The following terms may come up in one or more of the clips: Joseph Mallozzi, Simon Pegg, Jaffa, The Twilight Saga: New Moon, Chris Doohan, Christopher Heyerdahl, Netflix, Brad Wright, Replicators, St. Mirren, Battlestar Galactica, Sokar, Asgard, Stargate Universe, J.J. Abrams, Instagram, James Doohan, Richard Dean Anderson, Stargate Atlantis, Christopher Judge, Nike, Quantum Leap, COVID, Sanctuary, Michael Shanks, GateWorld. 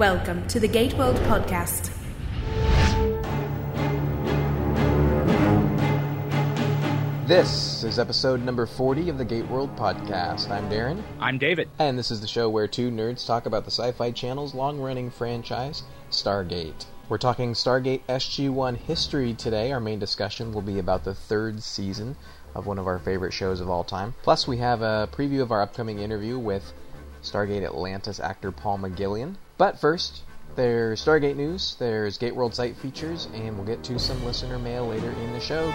Welcome to the GateWorld podcast. This is episode number 40 of the GateWorld podcast. I'm Darren. I'm David. And this is the show where two nerds talk about the Sci-Fi Channel's long-running franchise, Stargate. We're talking Stargate SG-1 history today. Our main discussion will be about the third season of one of our favorite shows of all time. Plus, we have a preview of our upcoming interview with Stargate Atlantis actor Paul McGillion. But first, there's Stargate news, there's GateWorld site features, and we'll get to some listener mail later in the show.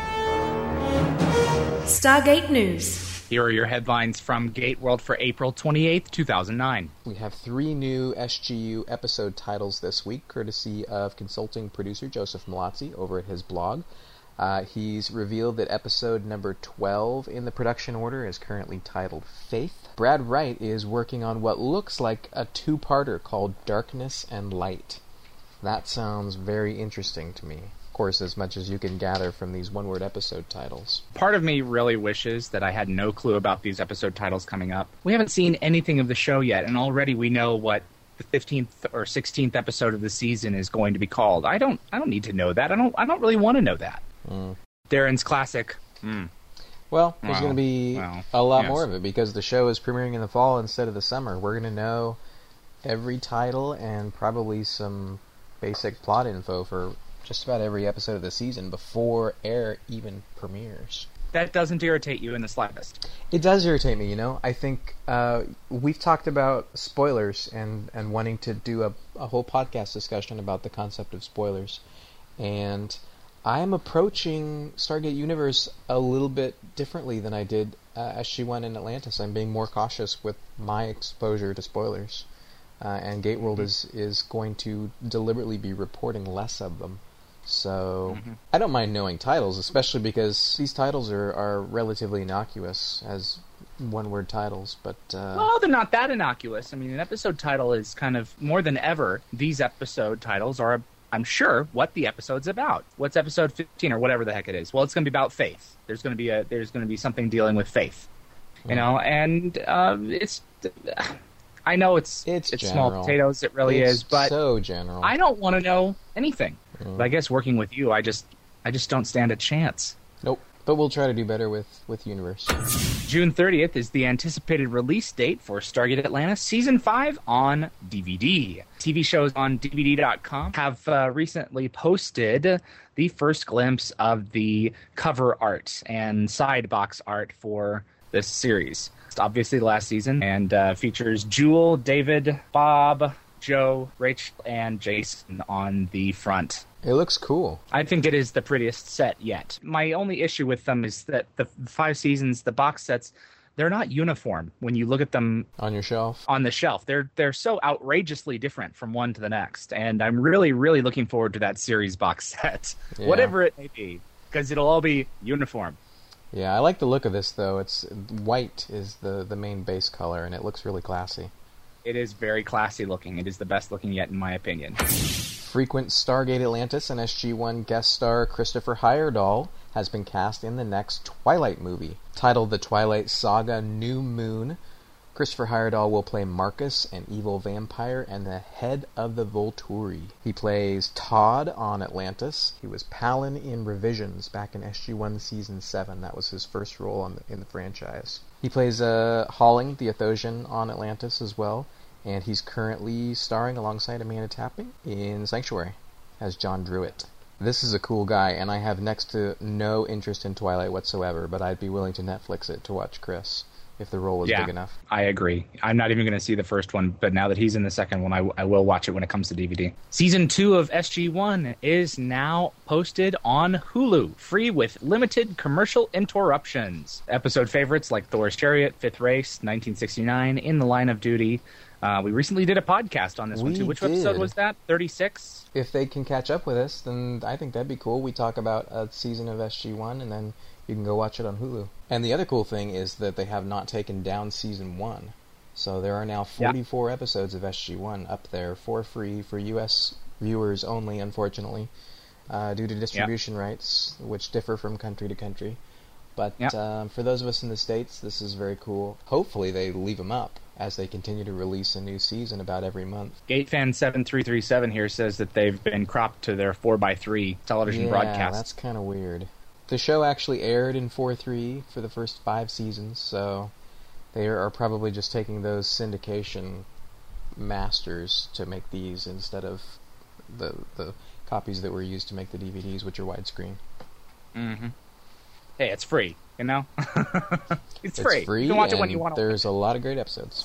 Stargate news. Here are your headlines from GateWorld for April 28th, 2009. We have three new SGU episode titles this week, courtesy of consulting producer Joseph Mallozzi over at his blog. He's revealed that episode number 12 in the production order is currently titled Faith. Brad Wright is working on what looks like a two-parter called Darkness and Light. That sounds very interesting to me. Course, as much as you can gather from these one-word episode titles. Part of me really wishes that I had no clue about these episode titles coming up. We haven't seen anything of the show yet, and already we know what the 15th or 16th episode of the season is going to be called. I don't need to know that. I don't really want to know that. Darren's classic. Well, there's going to be a lot more of it because the show is premiering in the fall instead of the summer. We're going to know every title and probably some basic plot info for just about every episode of the season before air even premieres. That doesn't irritate you in the slightest? It does irritate me, you know. I think we've talked about spoilers and wanting to do a whole podcast discussion about the concept of spoilers. And I'm approaching Stargate Universe a little bit differently than I did SG-1 in Atlantis. I'm being more cautious with my exposure to spoilers. And GateWorld is going to deliberately be reporting less of them. So, I don't mind knowing titles, especially because these titles are relatively innocuous as one-word titles, but... Well, they're not that innocuous. I mean, an episode title is kind of, more than ever, these episode titles are, I'm sure, what the episode's about. What's episode 15 or whatever the heck it is? Well, it's going to be about faith. There's going to be something dealing with faith, you know, and it's... I know it's small potatoes, it really is, but so general. I don't want to know anything. But I guess working with you, I just don't stand a chance. Nope. But we'll try to do better with Universe. June 30th is the anticipated release date for Stargate Atlantis Season 5 on DVD. TV shows on DVD.com have recently posted the first glimpse of the cover art and side box art for this series. Obviously last season, and features Jewel, David, Bob, Joe, Rachel, and Jason on the front. It looks cool. I think it is the prettiest set yet. My only issue with them is that the five seasons, the box sets, they're not uniform when you look at them on your shelf. On the shelf, they're so outrageously different from one to the next, and I'm really, really looking forward to that series box set, whatever it may be, because it'll all be uniform. Yeah, I like the look of this, though. It's white is the main base color, and it looks really classy. It is very classy looking. It is the best looking yet, in my opinion. Frequent Stargate Atlantis and SG-1 guest star Christopher Heyerdahl has been cast in the next Twilight movie. Titled The Twilight Saga: New Moon, Christopher Heyerdahl will play Marcus, an evil vampire, and the head of the Volturi. He plays Todd on Atlantis. He was Palin in Revisions back in SG-1 Season 7. That was his first role in the franchise. He plays Holling, the Athosian, on Atlantis as well, and he's currently starring alongside Amanda Tapping in Sanctuary as John Druitt. This is a cool guy, and I have next to no interest in Twilight whatsoever, but I'd be willing to Netflix it to watch Chris. If the role was big enough. I agree. I'm not even going to see the first one, but now that he's in the second one, I will watch it when it comes to DVD. Season 2 of SG-1 is now posted on Hulu, free with limited commercial interruptions. Episode favorites like Thor's Chariot, Fifth Race, 1969, In the Line of Duty. We recently did a podcast on this one, too. Which episode was that? 36? If they can catch up with us, then I think that'd be cool. We talk about a season of SG-1 and then... you can go watch it on Hulu. And the other cool thing is that they have not taken down Season 1. So there are now 44 episodes of SG-1 up there for free for U.S. viewers only, unfortunately, due to distribution rights, which differ from country to country. But for those of us in the States, this is very cool. Hopefully they leave them up as they continue to release a new season about every month. GateFan7337 here says that they've been cropped to their 4x3 television broadcast. Yeah, that's kind of weird. The show actually aired in 4:3 for the first 5 seasons, so they are probably just taking those syndication masters to make these instead of the copies that were used to make the DVDs, which are widescreen. Mm-hmm. Hey, it's free, you know? It's free. It's free, you can watch it when you want. There's a lot of great episodes.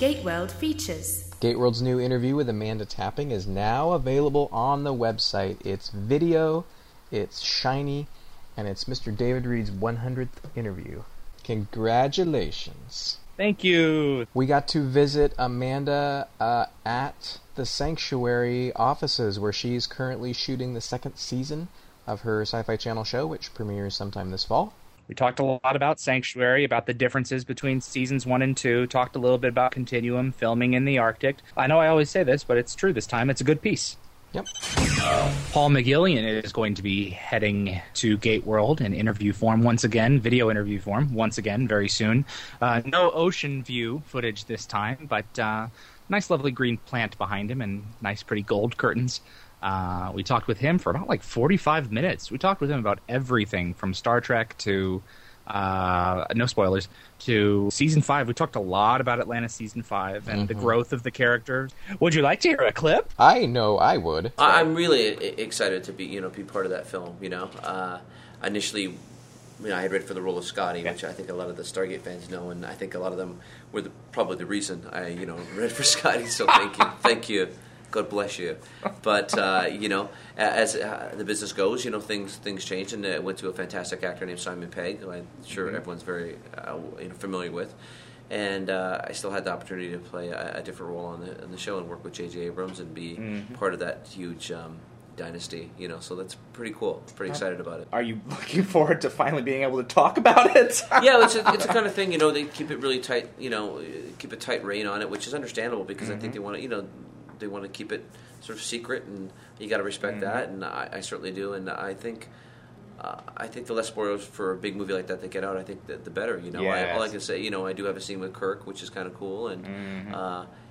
GateWorld features. GateWorld's new interview with Amanda Tapping is now available on the website. It's video, it's shiny, and it's Mr. David Reed's 100th interview. Congratulations. Thank you. We got to visit Amanda at the Sanctuary offices, where she's currently shooting the 2nd season of her Sci-Fi Channel show, which premieres sometime this fall. We talked a lot about Sanctuary, about the differences between seasons 1 and 2, talked a little bit about Continuum filming in the Arctic. I know I always say this, but it's true this time. It's a good piece. Yep. Paul McGillion is going to be heading to GateWorld in interview form once again, video interview form once again very soon. No ocean view footage this time, but nice lovely green plant behind him and nice pretty gold curtains. We talked with him for about 45 minutes. We talked with him about everything from Star Trek to, no spoilers, to Season 5. We talked a lot about Atlantis Season 5 and the growth of the character. Would you like to hear a clip? I know I would. I'm really excited to be part of that film, Initially, I had read for the role of Scotty, which I think a lot of the Stargate fans know, and I think a lot of them were probably the reason I, read for Scotty, so thank you. Thank you. God bless you. But, as the business goes, things change, and it went to a fantastic actor named Simon Pegg, who I'm sure everyone's very familiar with. And I still had the opportunity to play a different role on the show and work with J.J. Abrams and be part of that huge dynasty, so that's pretty cool. Pretty excited about it. Are you looking forward to finally being able to talk about it? Yeah, it's a kind of thing, they keep it really tight, keep a tight rein on it, which is understandable because I think they want to, they want to keep it sort of secret, and you got to respect that, and I certainly do. And I think the less spoilers for a big movie like that that get out, I think the better. Yes. All I can say, I do have a scene with Kirk, which is kind of cool, and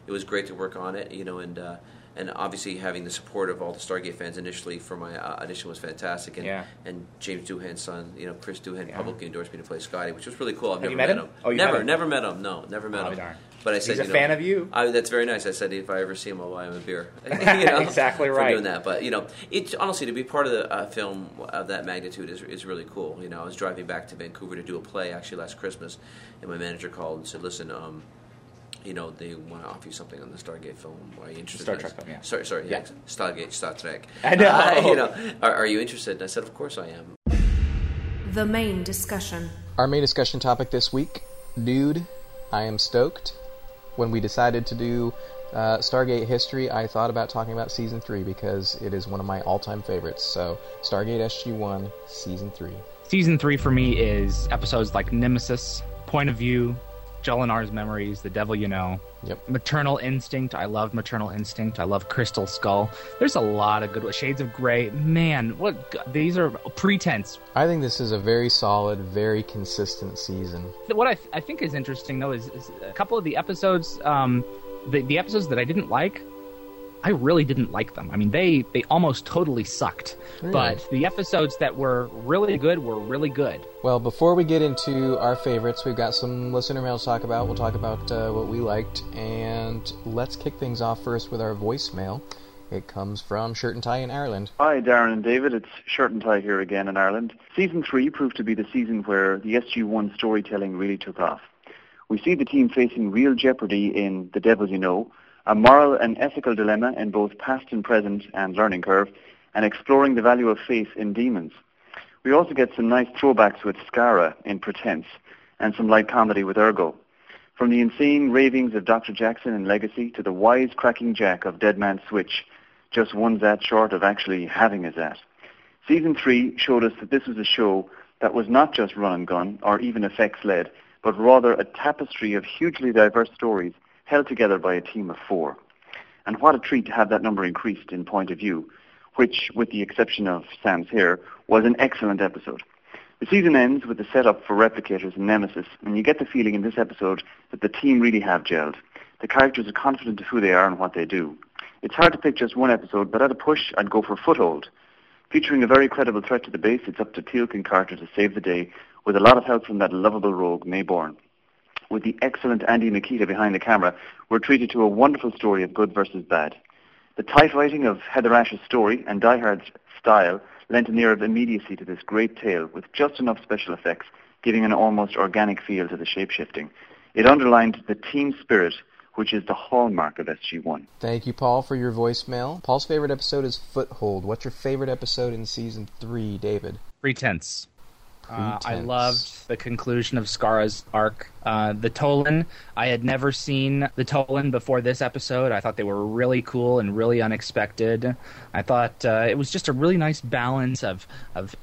it was great to work on it. And obviously having the support of all the Stargate fans initially for my audition was fantastic. And, and James Doohan's son, Chris Doohan, publicly endorsed me to play Scotty, which was really cool. I've never met him. Oh, never met him. No, never met him. Darn. But I said, he's a fan of you. That's very nice. I said, if I ever see him, I'll buy him a beer. Exactly right. For doing that. But, it's honestly, to be part of a film of that magnitude is really cool. I was driving back to Vancouver to do a play actually last Christmas, and my manager called and said, listen, they want to offer you something on the Stargate film. Are you interested? Star Trek film, yeah. Sorry, yeah. Stargate, Star Trek. I know. Are you interested? And I said, of course I am. The main discussion. Our main discussion topic this week, dude, I am stoked. When we decided to do Stargate history, I thought about talking about Season 3 because it is one of my all-time favorites. So, Stargate SG-1, Season 3. Season 3 for me is episodes like Nemesis, Point of View, Jelinar's Memories, The Devil You Know, Maternal Instinct. I love Maternal Instinct. I love Crystal Skull. There's a lot of good Shades of Grey. Man, these are pretense. I think this is a very solid, very consistent season. What I think is interesting, though, is a couple of the episodes, the episodes that I didn't like, I really didn't like them. I mean, they almost totally sucked. Really? But the episodes that were really good were really good. Well, before we get into our favorites, we've got some listener mail to talk about. We'll talk about what we liked. And let's kick things off first with our voicemail. It comes from Shirt and Tie in Ireland. Hi, Darren and David. It's Shirt and Tie here again in Ireland. Season 3 proved to be the season where the SG-1 storytelling really took off. We see the team facing real jeopardy in The Devil You Know, a moral and ethical dilemma in both past and present and learning curve, and exploring the value of faith in demons. We also get some nice throwbacks with Skara in Pretense, and some light comedy with Ergo. From the insane ravings of Dr. Jackson in Legacy to the wise-cracking Jack of Dead Man's Switch, just one zat short of actually having a zat. Season 3 showed us that this was a show that was not just run and gun, or even effects-led, but rather a tapestry of hugely diverse stories held together by a team of 4. And what a treat to have that number increased in Point of View, which, with the exception of Sam's Hair, was an excellent episode. The season ends with the setup for Replicators and Nemesis, and you get the feeling in this episode that the team really have gelled. The characters are confident of who they are and what they do. It's hard to pick just one episode, but at a push, I'd go for Foothold. Featuring a very credible threat to the base, it's up to Teal'c and Carter to save the day, with a lot of help from that lovable rogue, Mayborn. With the excellent Andy Nikita behind the camera, we're treated to a wonderful story of good versus bad. The tight writing of Heather Ashe's story and Die Hard's style lent an air of immediacy to this great tale, with just enough special effects, giving an almost organic feel to the shape-shifting. It underlined the team spirit, which is the hallmark of SG-1. Thank you, Paul, for your voicemail. Paul's favorite episode is Foothold. What's your favorite episode in Season 3, David? Pretense. I loved the conclusion of Skara's arc. The Tolan, I had never seen the Tolan before this episode. I thought they were really cool and really unexpected. I thought it was just a really nice balance of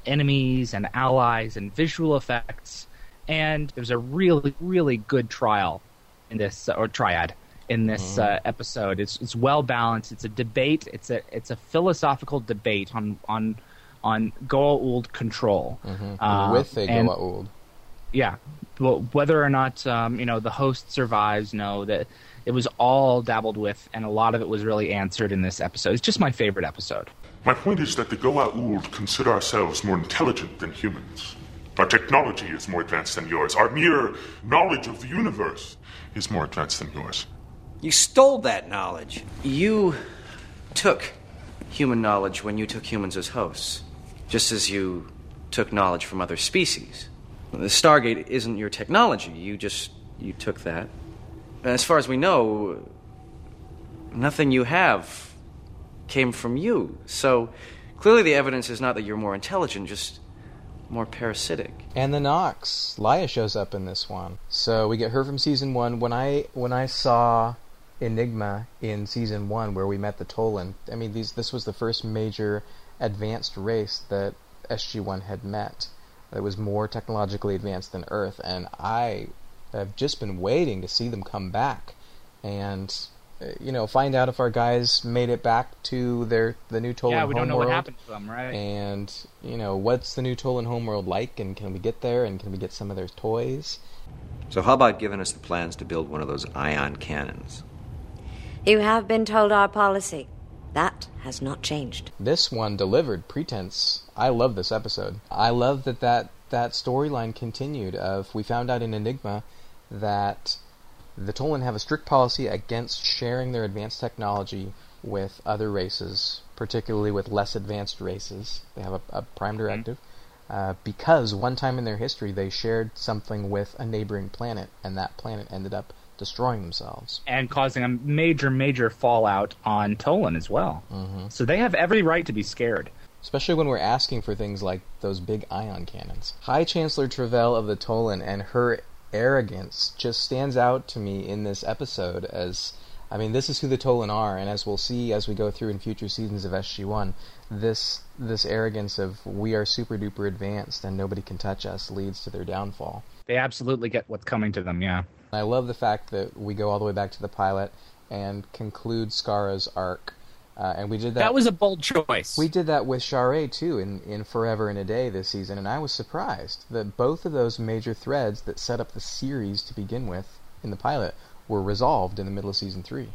enemies and allies and visual effects. And there was a really, really good trial in this, or triad in this episode. It's well balanced. It's a debate. It's a philosophical debate on Goa'uld control. Mm-hmm. With a Goa'uld. Yeah. Well, whether or not the host survives, that it was all dabbled with, and a lot of it was really answered in this episode. It's just my favorite episode. My point is that the Goa'uld consider ourselves more intelligent than humans. Our technology is more advanced than yours. Our mere knowledge of the universe is more advanced than yours. You stole that knowledge. You took human knowledge when you took humans as hosts, just as you took knowledge from other species. The Stargate isn't your technology. You took that. And as far as we know, nothing you have came from you. So clearly the evidence is not that you're more intelligent, just more parasitic. And the Nox. Laia shows up in this one. So we get her from Season 1. When I saw Enigma in Season 1, where we met the Tolan, I mean, this was the first major advanced race that SG-1 had met. It was more technologically advanced than Earth, and I have just been waiting to see them come back and, find out if our guys made it back to the new Tolan homeworld. Yeah, we don't know what happened to them, right? And, what's the new Tolan homeworld like, and can we get there, and can we get some of their toys? So how about giving us the plans to build one of those ion cannons? You have been told our policy. That has not changed. This one delivered. Pretense. I love this episode. I love that storyline continued of, we found out in Enigma that the Tolan have a strict policy against sharing their advanced technology with other races, particularly with less advanced races. They have a prime directive. Mm-hmm. Because one time in their history they shared something with a neighboring planet, and that planet ended up destroying themselves. And causing a major, major fallout on Tolan as well. Mm-hmm. So they have every right to be scared. Especially when we're asking for things like those big ion cannons. High Chancellor Trevell of the Tolan and her arrogance just stands out to me in this episode as, this is who the Tolan are, and as we'll see as we go through in future seasons of SG-1, this arrogance of, we are super-duper advanced and nobody can touch us, leads to their downfall. They absolutely get what's coming to them, yeah. I love the fact that we go all the way back to the pilot and conclude Skara's arc. And we did that. That was a bold choice. We did that with Charé, too, in Forever and a Day this season, and I was surprised that both of those major threads that set up the series to begin with in the pilot were resolved in the middle of Season 3.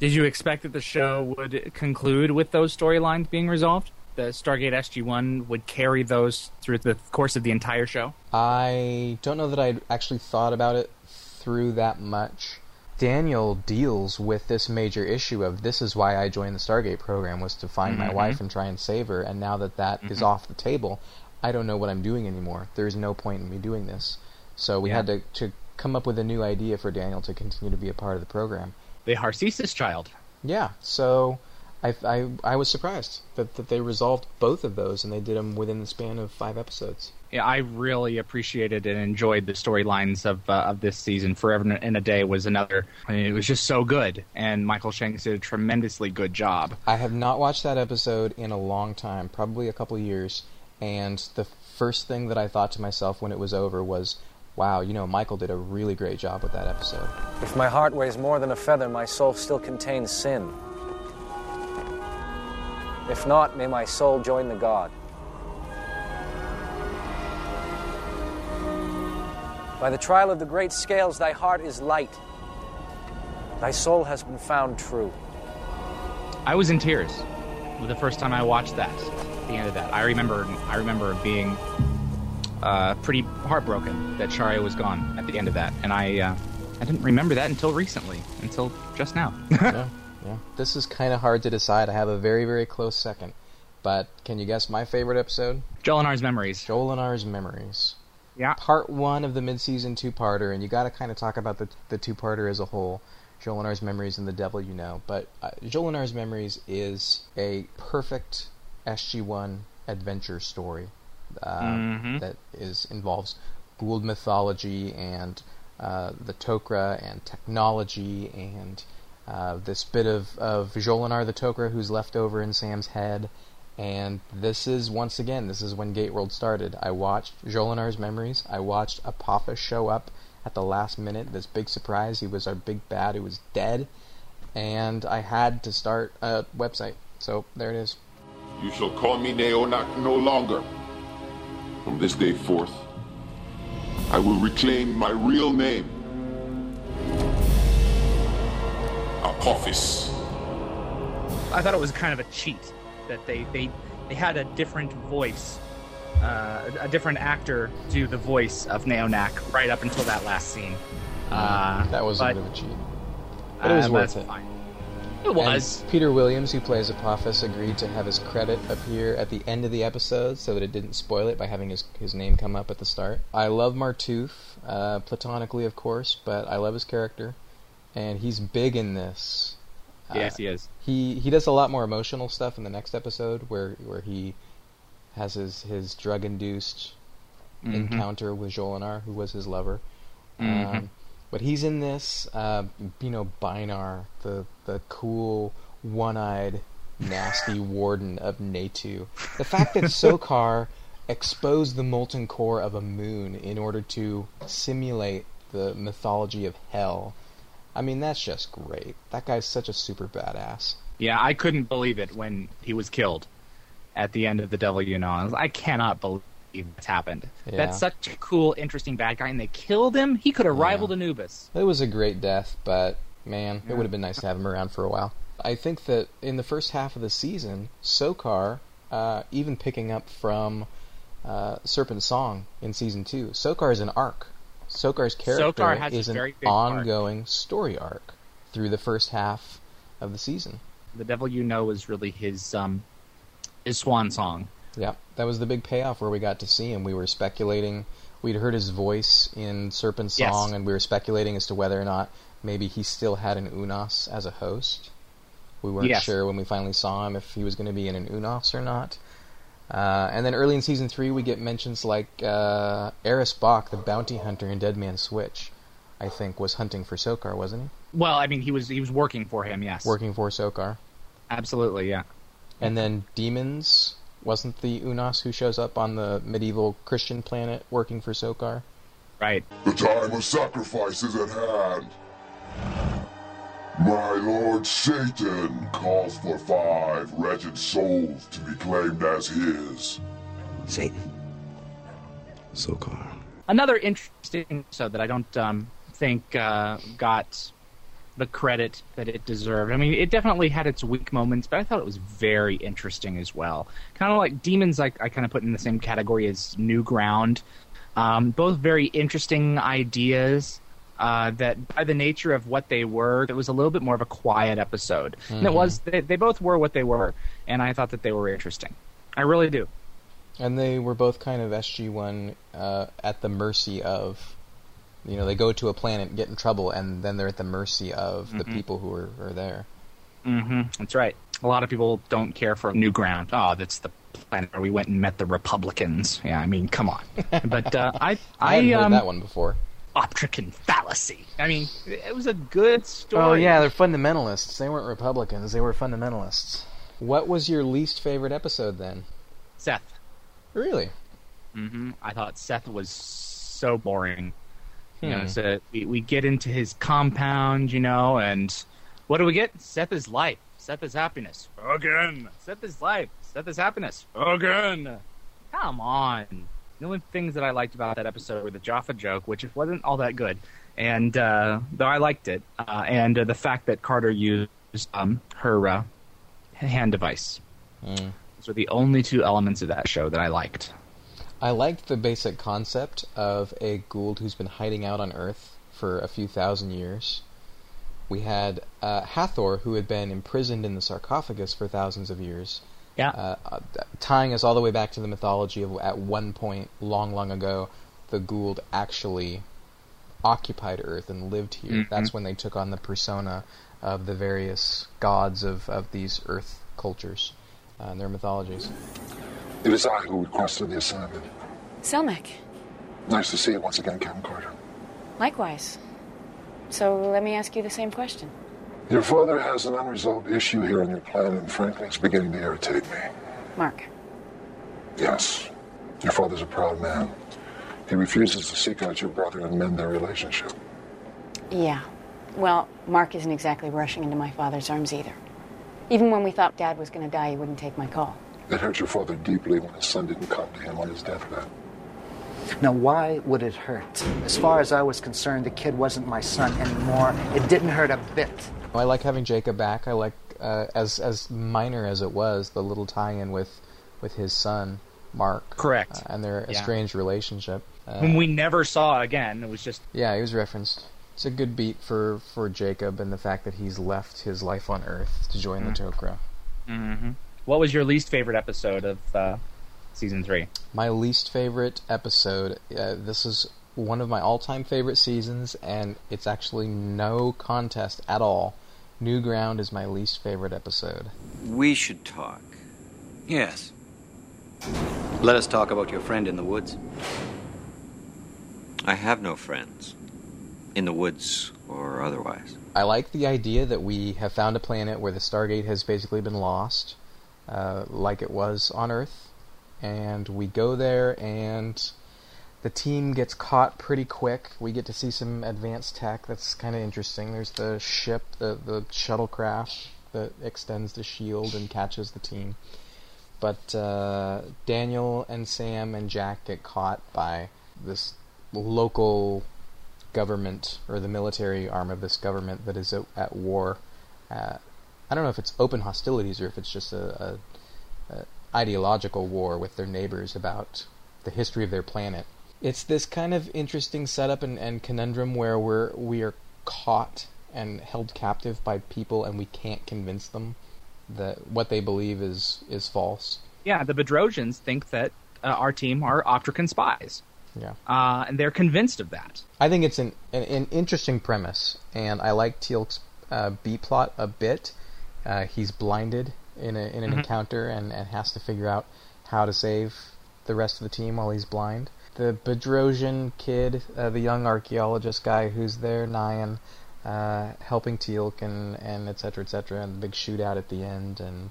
Did you expect that the show would conclude with those storylines being resolved? The Stargate SG-1 would carry those through the course of the entire show? I don't know that I'd actually thought about it through that much. Daniel deals with this major issue of, this is why I joined the Stargate program, was to find my wife and try and save her, and now that is off the table, I don't know what I'm doing anymore. There's no point in me doing this. So we had to come up with a new idea for Daniel to continue to be a part of the program. The Harcesis child. Yeah, so I was surprised that they resolved both of those, and they did them within the span of 5 episodes. Yeah, I really appreciated and enjoyed the storylines of this season. Forever and a Day was another. It was just so good, and Michael Shanks did a tremendously good job. I have not watched that episode in a long time, probably a couple years, and the first thing that I thought to myself when it was over was, wow, Michael did a really great job with that episode. If my heart weighs more than a feather, my soul still contains sin. If not, may my soul join the God. By the trial of the great scales, thy heart is light. Thy soul has been found true. I was in tears the first time I watched that, at the end of that. I remember being pretty heartbroken that Sharia was gone at the end of that. And I didn't remember that until recently, until just now. Yeah. This is kind of hard to decide. I have a very, very close second. But can you guess my favorite episode? Joelinar's Memories. Joelinar's Memories. Yeah. Part one of the mid-season two-parter, and you got to kind of talk about the two-parter as a whole. Joelinar's Memories and The Devil You Know. But Joelinar's Memories is a perfect SG-1 adventure story that involves Goa'uld mythology and the Tok'ra and technology and this bit of Jolinar the Tok'ra who's left over in Sam's head. And this is when GateWorld started. I watched Jolinar's Memories. I watched Apophis show up at the last minute, this big surprise. He was our big bad who was dead, and I had to start a website. So there it is. You shall call me Neonak no longer. From this day forth, I will reclaim my real name. Apophis. I thought it was kind of a cheat that they had a different voice, a different actor do the voice of Neonak right up until that last scene. That was a bit of a cheat. But it was worth it. Fine. It was. And Peter Williams, who plays Apophis, agreed to have his credit appear at the end of the episode so that it didn't spoil it by having his name come up at the start. I love Martouf, platonically, of course, but I love his character. And he's big in this. Yes, he is. He does a lot more emotional stuff in the next episode where he has his drug-induced encounter with Jolinar, who was his lover. But he's in this, Bynar, the cool, one-eyed, nasty warden of Natu. The fact that Sokar exposed the molten core of a moon in order to simulate the mythology of hell, I mean, that's just great. That guy's such a super badass. Yeah, I couldn't believe it when he was killed at the end of The Devil You Know. I was like, I cannot believe it's happened. Yeah. That's such a cool, interesting bad guy, and they killed him? He could have rivaled Anubis. It was a great death, but, man, it would have been nice to have him around for a while. I think that in the first half of the season, Sokar, even picking up from Serpent Song in Season 2, Sokar is an arc. Sokar's character is an ongoing story arc through the first half of the season. The Devil You Know is really his swan song. Yeah, that was the big payoff where we got to see him. We were speculating. We'd heard his voice in Serpent Song, and we were speculating as to whether or not maybe he still had an Unos as a host. We weren't sure when we finally saw him if he was going to be in an Unos or not. And then early in Season 3, we get mentions like Aris Bach, the bounty hunter in Dead Man's Switch, I think, was hunting for Sokar, wasn't he? Well, I mean, he was working for him, yes. Working for Sokar. Absolutely, yeah. And then Demons, wasn't the Unos who shows up on the medieval Christian planet working for Sokar? Right. The time of sacrifice is at hand. My lord Satan calls for 5 wretched souls to be claimed as his. Satan. Sokar. Another interesting episode that I don't think got the credit that it deserved. I mean, it definitely had its weak moments, but I thought it was very interesting as well. Kind of like Demons, I kind of put in the same category as New Ground. Both very interesting ideas. That by the nature of what they were, it was a little bit more of a quiet episode. And it was, they both were what they were, and I thought that they were interesting. I really do. And they were both kind of SG-1 at the mercy of, they go to a planet, get in trouble, and then they're at the mercy of the people who are there. That's right. A lot of people don't care for New Ground. Oh, that's the planet where we went and met the Republicans. Yeah, I mean, come on. But I hadn't heard that one before. Optrican fallacy. I mean, it was a good story. Oh, yeah, they're fundamentalists. They weren't Republicans. They were fundamentalists. What was your least favorite episode, then? Seth. Really? I thought Seth was so boring. So we get into his compound, and what do we get? Seth is life. Seth is happiness. Again. Seth is life. Seth is happiness. Again. Come on. The only things that I liked about that episode were the Jaffa joke, which wasn't all that good, and though I liked it, and the fact that Carter used her hand device. Mm. Those were the only two elements of that show that I liked. I liked the basic concept of a Gould who's been hiding out on Earth for a few thousand years. We had Hathor, who had been imprisoned in the sarcophagus for thousands of years. Yeah. Tying us all the way back to the mythology of, at one point, long, long ago, the Gould actually occupied Earth and lived here. Mm-hmm. That's when they took on the persona of the various gods of these Earth cultures and their mythologies. It was I who requested the assignment. Selmec. Nice to see you once again, Captain Carter. Likewise. So let me ask you the same question. Your father has an unresolved issue here on your planet, and frankly, it's beginning to irritate me. Mark. Yes. Your father's a proud man. He refuses to seek out your brother and mend their relationship. Yeah. Well, Mark isn't exactly rushing into my father's arms either. Even when we thought Dad was going to die, he wouldn't take my call. It hurt your father deeply when his son didn't come to him on his deathbed. Now, why would it hurt? As far as I was concerned, the kid wasn't my son anymore. It didn't hurt a bit. I like having Jacob back. I like, as minor as it was, the little tie-in with his son, Mark. Correct. And their estranged relationship. Whom we never saw again. It was just... Yeah, he was referenced. It's a good beat for Jacob and the fact that he's left his life on Earth to join the Tok'ra. Mm-hmm. What was your least favorite episode of... Season 3. My least favorite episode. This is one of my all-time favorite seasons, and it's actually no contest at all. Newground is my least favorite episode. We should talk. Yes. Let us talk about your friend in the woods. I have no friends. In the woods or otherwise. I like the idea that we have found a planet where the Stargate has basically been lost, like it was on Earth. And we go there, and the team gets caught pretty quick. We get to see some advanced tech. That's kind of interesting. There's the ship, the shuttlecraft that extends the shield and catches the team. But Daniel and Sam and Jack get caught by this local government, or the military arm of this government that is at war. I don't know if it's open hostilities or if it's just a ideological war with their neighbors about the history of their planet. It's this kind of interesting setup and conundrum where we are caught and held captive by people, and we can't convince them that what they believe is false. Yeah, the Bedrosians think that our team are Optrican spies. Yeah, and they're convinced of that. I think it's an interesting premise, and I like Teal'c's B-plot a bit. He's blinded in an encounter and has to figure out how to save the rest of the team while he's blind. The Bedrosian kid, the young archaeologist guy who's there, Nyan, helping Teal'c and et cetera, and the big shootout at the end, and,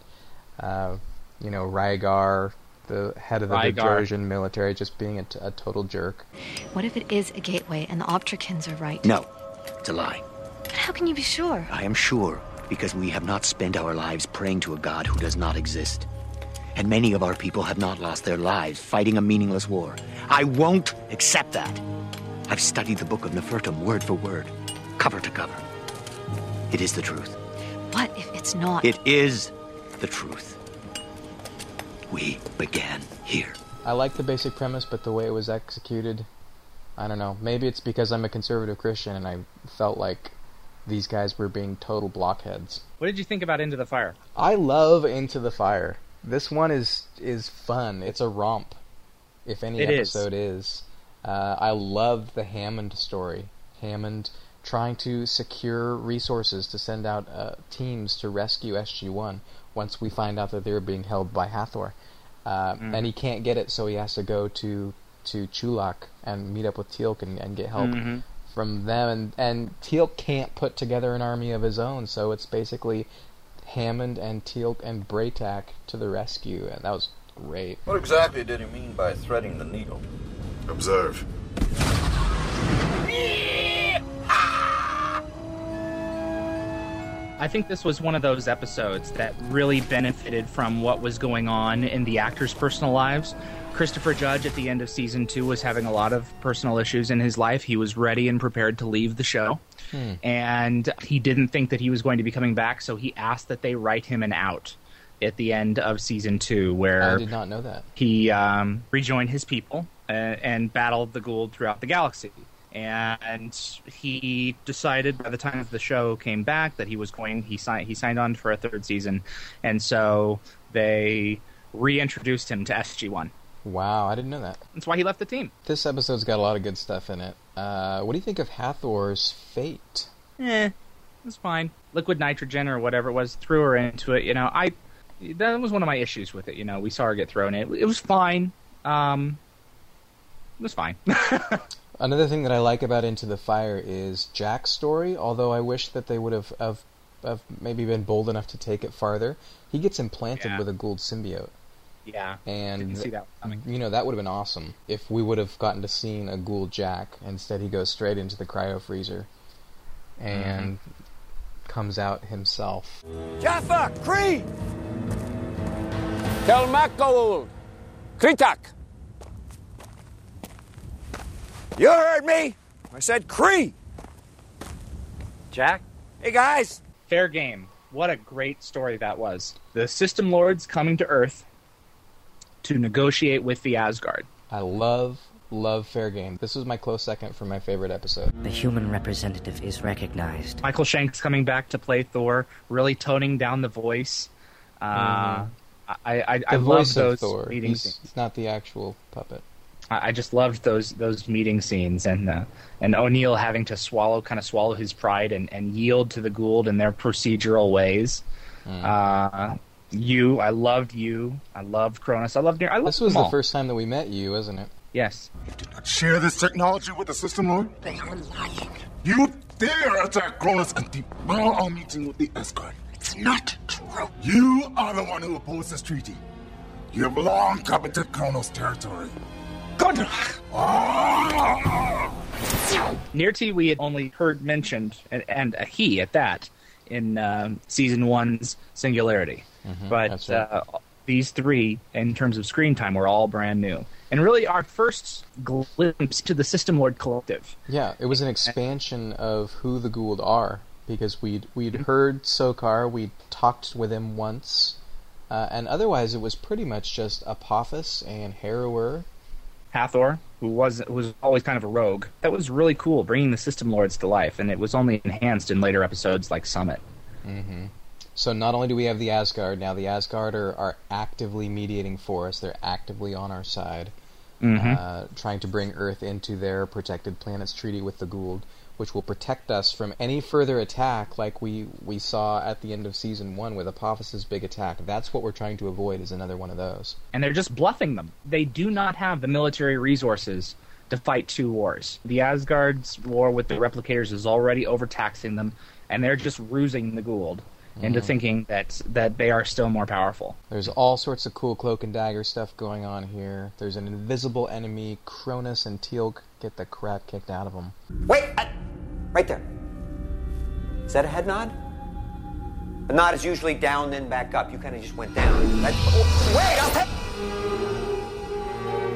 Rygar, the head of the Bedrosian military, just being a total jerk. What if it is a gateway and the Optricans are right? No, it's a lie. But how can you be sure? I am sure. Because we have not spent our lives praying to a god who does not exist. And many of our people have not lost their lives fighting a meaningless war. I won't accept that. I've studied the Book of Nefertum word for word, cover to cover. It is the truth. What if it's not? It is the truth. We began here. I like the basic premise, but the way it was executed, I don't know. Maybe it's because I'm a conservative Christian and I felt like these guys were being total blockheads. What did you think about Into the Fire? I love Into the Fire. This one is fun. It's a romp, if any episode is. I love the Hammond story. Hammond trying to secure resources to send out teams to rescue SG-1 once we find out that they're being held by Hathor. And he can't get it, so he has to go to Chulak and meet up with Teal'c and get help. Mm-hmm. From them, and Teal'c can't put together an army of his own, so it's basically Hammond and Teal'c and Braytak to the rescue, and that was great. What exactly did he mean by threading the needle? Observe. I think this was one of those episodes that really benefited from what was going on in the actors' personal lives. Christopher Judge at the end of season 2 was having a lot of personal issues in his life. He was ready and prepared to leave the show. And he didn't think that he was going to be coming back, so he asked that they write him an out at the end of season 2, where I did not know that. He rejoined his people and battled the Gould throughout the galaxy. And he decided by the time the show came back that he was going. He signed on for a third season, and so they reintroduced him to SG-1. Wow, I didn't know that. That's why he left the team. This episode's got a lot of good stuff in it. What do you think of Hathor's fate? It's fine. Liquid nitrogen or whatever it was threw her into it. That was one of my issues with it. We saw her get thrown in. It was fine. It was fine. Another thing that I like about Into the Fire is Jack's story, although I wish that they would have maybe been bold enough to take it farther. He gets implanted with a Gould symbiote. Yeah, and didn't see that coming. That would have been awesome if we would have gotten to seeing a Gould Jack. Instead, he goes straight into the cryo freezer and comes out himself. Jaffa, Kree! Telmakol! Kritak! You heard me! I said Kree! Jack? Hey, guys! Fair game. What a great story that was. The System Lords coming to Earth to negotiate with the Asgard. I love fair game. This was my close second for my favorite episode. The human representative is recognized. Michael Shanks coming back to play Thor, really toning down the voice. I love those Thor. Meeting scenes. He's not the actual puppet. I just loved those meeting scenes and O'Neill having to swallow his pride and yield to the Gould in their procedural ways. I loved you. I loved Cronus. I loved this was the first time that we met you, wasn't it? Yes. You did not share this technology with the System Lord? They are lying. You dare attack Cronus and derail our meeting with the Asgard. It's not true. You are the one who opposed this treaty. You have long coveted Cronus territory. Good. Nirti we had only heard mentioned, and a he at that, in Season 1's Singularity. But right. These three, in terms of screen time, were all brand new. And really our first glimpse to the System Lord Collective. Yeah, it was an expansion of who the Gould are, because we'd heard Sokar, we'd talked with him once, and otherwise it was pretty much just Apophis and Harrower. Hathor, who was always kind of a rogue. That was really cool, bringing the System Lords to life, and it was only enhanced in later episodes like Summit. So not only do we have the Asgard, now the Asgard are actively mediating for us. They're actively on our side, trying to bring Earth into their Protected Planets Treaty with the Gould, which will protect us from any further attack like we saw at the end of Season 1 with Apophis's big attack. That's what we're trying to avoid, is another one of those. And they're just bluffing them. They do not have the military resources to fight two wars. The Asgard's war with the Replicators is already overtaxing them, and they're just rusing the Gould into thinking that they are still more powerful. There's all sorts of cool cloak and dagger stuff going on here. There's an invisible enemy. Cronus and Teal'c get the crap kicked out of them. Wait! Right there. Is that a head nod? A nod is usually down, then back up. You kind of just went down.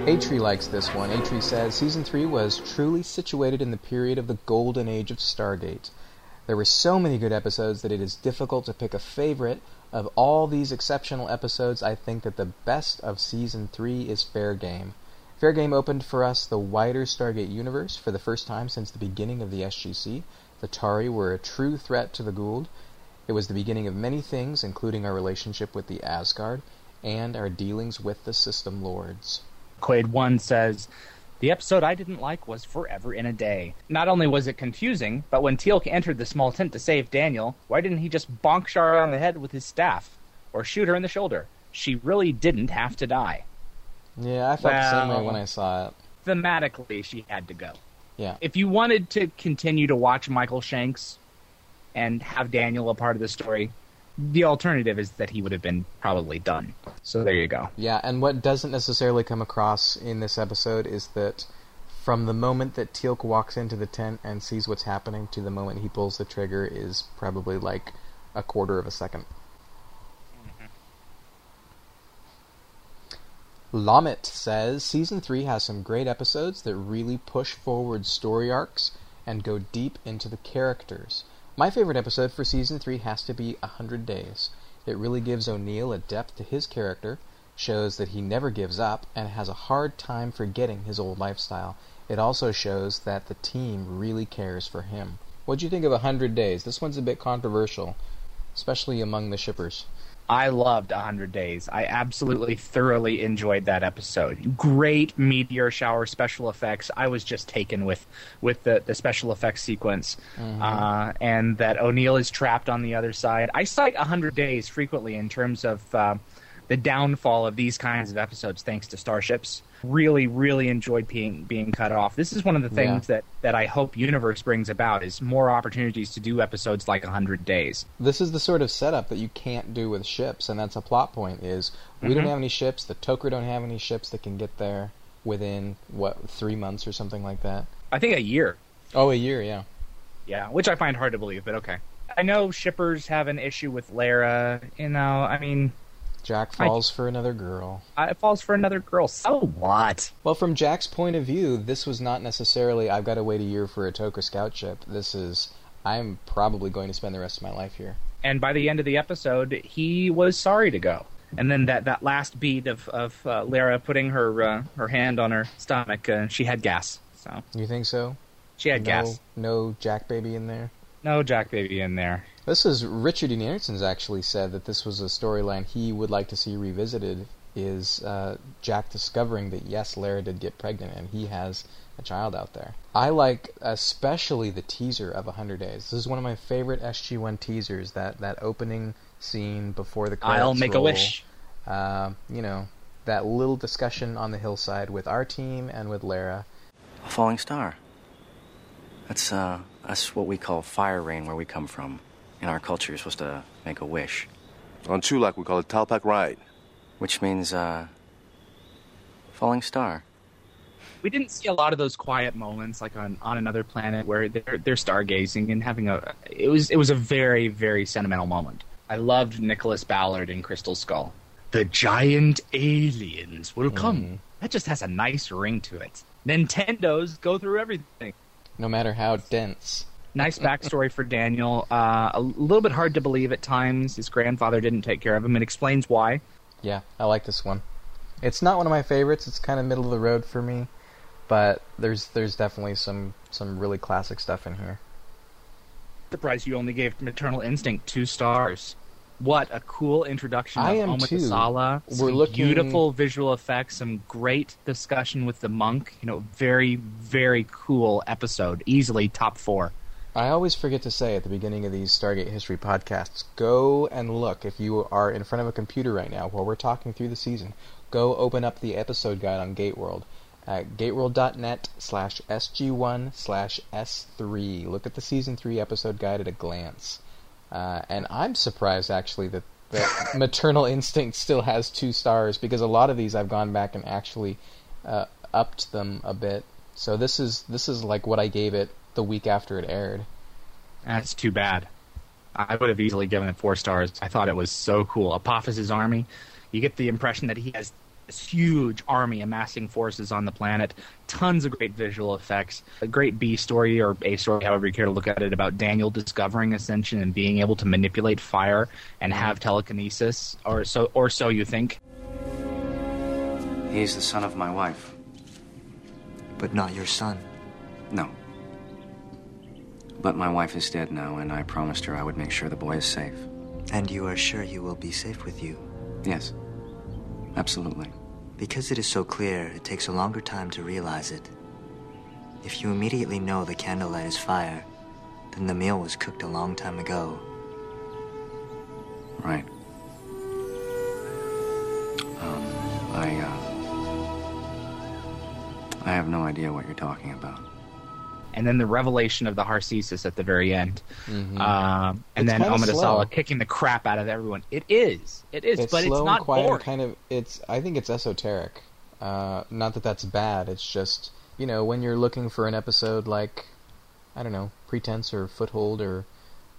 Atri likes this one. Atri says, Season 3 was truly situated in the period of the golden age of Stargate. There were so many good episodes that it is difficult to pick a favorite. Of all these exceptional episodes, I think that the best of Season 3 is Fair Game. Fair Game opened for us the wider Stargate universe for the first time since the beginning of the SGC. The Tari were a true threat to the Gould. It was the beginning of many things, including our relationship with the Asgard and our dealings with the System Lords. Quaid 1 says, the episode I didn't like was Forever in a Day. Not only was it confusing, but when Teal'c entered the small tent to save Daniel, why didn't he just bonk Shara on the head with his staff? Or shoot her in the shoulder? She really didn't have to die. Yeah, I felt the same way when I saw it. Thematically, she had to go. Yeah. If you wanted to continue to watch Michael Shanks and have Daniel a part of the story, the alternative is that he would have been probably done. So there you go. Yeah, and what doesn't necessarily come across in this episode is that from the moment that Teal'c walks into the tent and sees what's happening to the moment he pulls the trigger is probably like a quarter of a second. Lamet says, Season 3 has some great episodes that really push forward story arcs and go deep into the characters. My favorite episode for Season 3 has to be 100 Days. It really gives O'Neill a depth to his character, shows that he never gives up, and has a hard time forgetting his old lifestyle. It also shows that the team really cares for him. What'd you think of 100 Days? This one's a bit controversial, especially among the shippers. I loved 100 Days. I absolutely thoroughly enjoyed that episode. Great meteor shower special effects. I was just taken with the special effects sequence. Mm-hmm. And that O'Neill is trapped on the other side. I cite 100 Days frequently in terms of the downfall of these kinds of episodes thanks to Starships. Really, really enjoyed being cut off. This is one of the things that I hope Universe brings about is more opportunities to do episodes like 100 Days. This is the sort of setup that you can't do with ships, and that's a plot point, is we don't have any ships, the Toker don't have any ships that can get there within, 3 months or something like that? I think a year. Oh, a year, yeah. Yeah, which I find hard to believe, but okay. I know shippers have an issue with Lara, you know, I mean... Jack falls for another girl. Falls for another girl. So what? Well, from Jack's point of view, this was not necessarily, I've got to wait a year for a Toker scout ship. This is, I'm probably going to spend the rest of my life here. And by the end of the episode, he was sorry to go. And then that last beat of Lara putting her hand on her stomach, she had gas. So you think so? She had gas. No Jack baby in there? No Jack baby in there. This is Richard E. Anderson's actually said that this was a storyline he would like to see revisited, is Jack discovering that, yes, Lara did get pregnant and he has a child out there. I like especially the teaser of 100 Days. This is one of my favorite SG-1 teasers, that opening scene before the credits roll. I'll make a wish. You know, that little discussion on the hillside with our team and with Lara. A falling star. That's us what we call fire rain where we come from. In our culture, you're supposed to make a wish. On Chulak, we call it Talpak Ride. Which means, falling star. We didn't see a lot of those quiet moments, like on Another Planet, where they're stargazing and having a... It was a very, very sentimental moment. I loved Nicholas Ballard in Crystal Skull. The giant aliens will come. That just has a nice ring to it. Nintendos go through everything. No matter how dense... Nice backstory for Daniel. A little bit hard to believe at times. His grandfather didn't take care of him. It explains why. Yeah, I like this one. It's not one of my favorites. It's kind of middle of the road for me. But there's definitely some really classic stuff in here. Surprised you only gave Maternal Instinct 2 stars. What a cool introduction of Omakasala. Beautiful visual effects, some great discussion with the monk. You know, very, very cool episode. Easily top 4. I always forget to say at the beginning of these Stargate History podcasts, go and look, if you are in front of a computer right now while we're talking through the season, go open up the episode guide on GateWorld at gateworld.net/SG1/S3. Look at the Season 3 episode guide at a glance. And I'm surprised, actually, that Maternal Instinct still has 2 stars, because a lot of these I've gone back and actually upped them a bit. So this is like what I gave it the week after it aired. That's too bad. I would have easily given it 4 stars. I thought it was so cool. Apophis' army. You get the impression that he has this huge army amassing forces on the planet. Tons of great visual effects. A great B story or A story, however you care to look at it, about Daniel discovering Ascension and being able to manipulate fire and have telekinesis, or so you think. He is the son of my wife. But not your son. No. But my wife is dead now, and I promised her I would make sure the boy is safe. And you are sure he will be safe with you? Yes, absolutely. Because it is so clear, it takes a longer time to realize it. If you immediately know the candlelight is fire, then the meal was cooked a long time ago. Right. I have no idea what you're talking about. And then the revelation of the Harcesis at the very end. Mm-hmm. And it's then Amidasala kicking the crap out of everyone. It is, it's but slow, it's not quiet, boring. Kind of, I think it's esoteric. Not that that's bad. It's just, you know, when you're looking for an episode like, I don't know, Pretense or Foothold or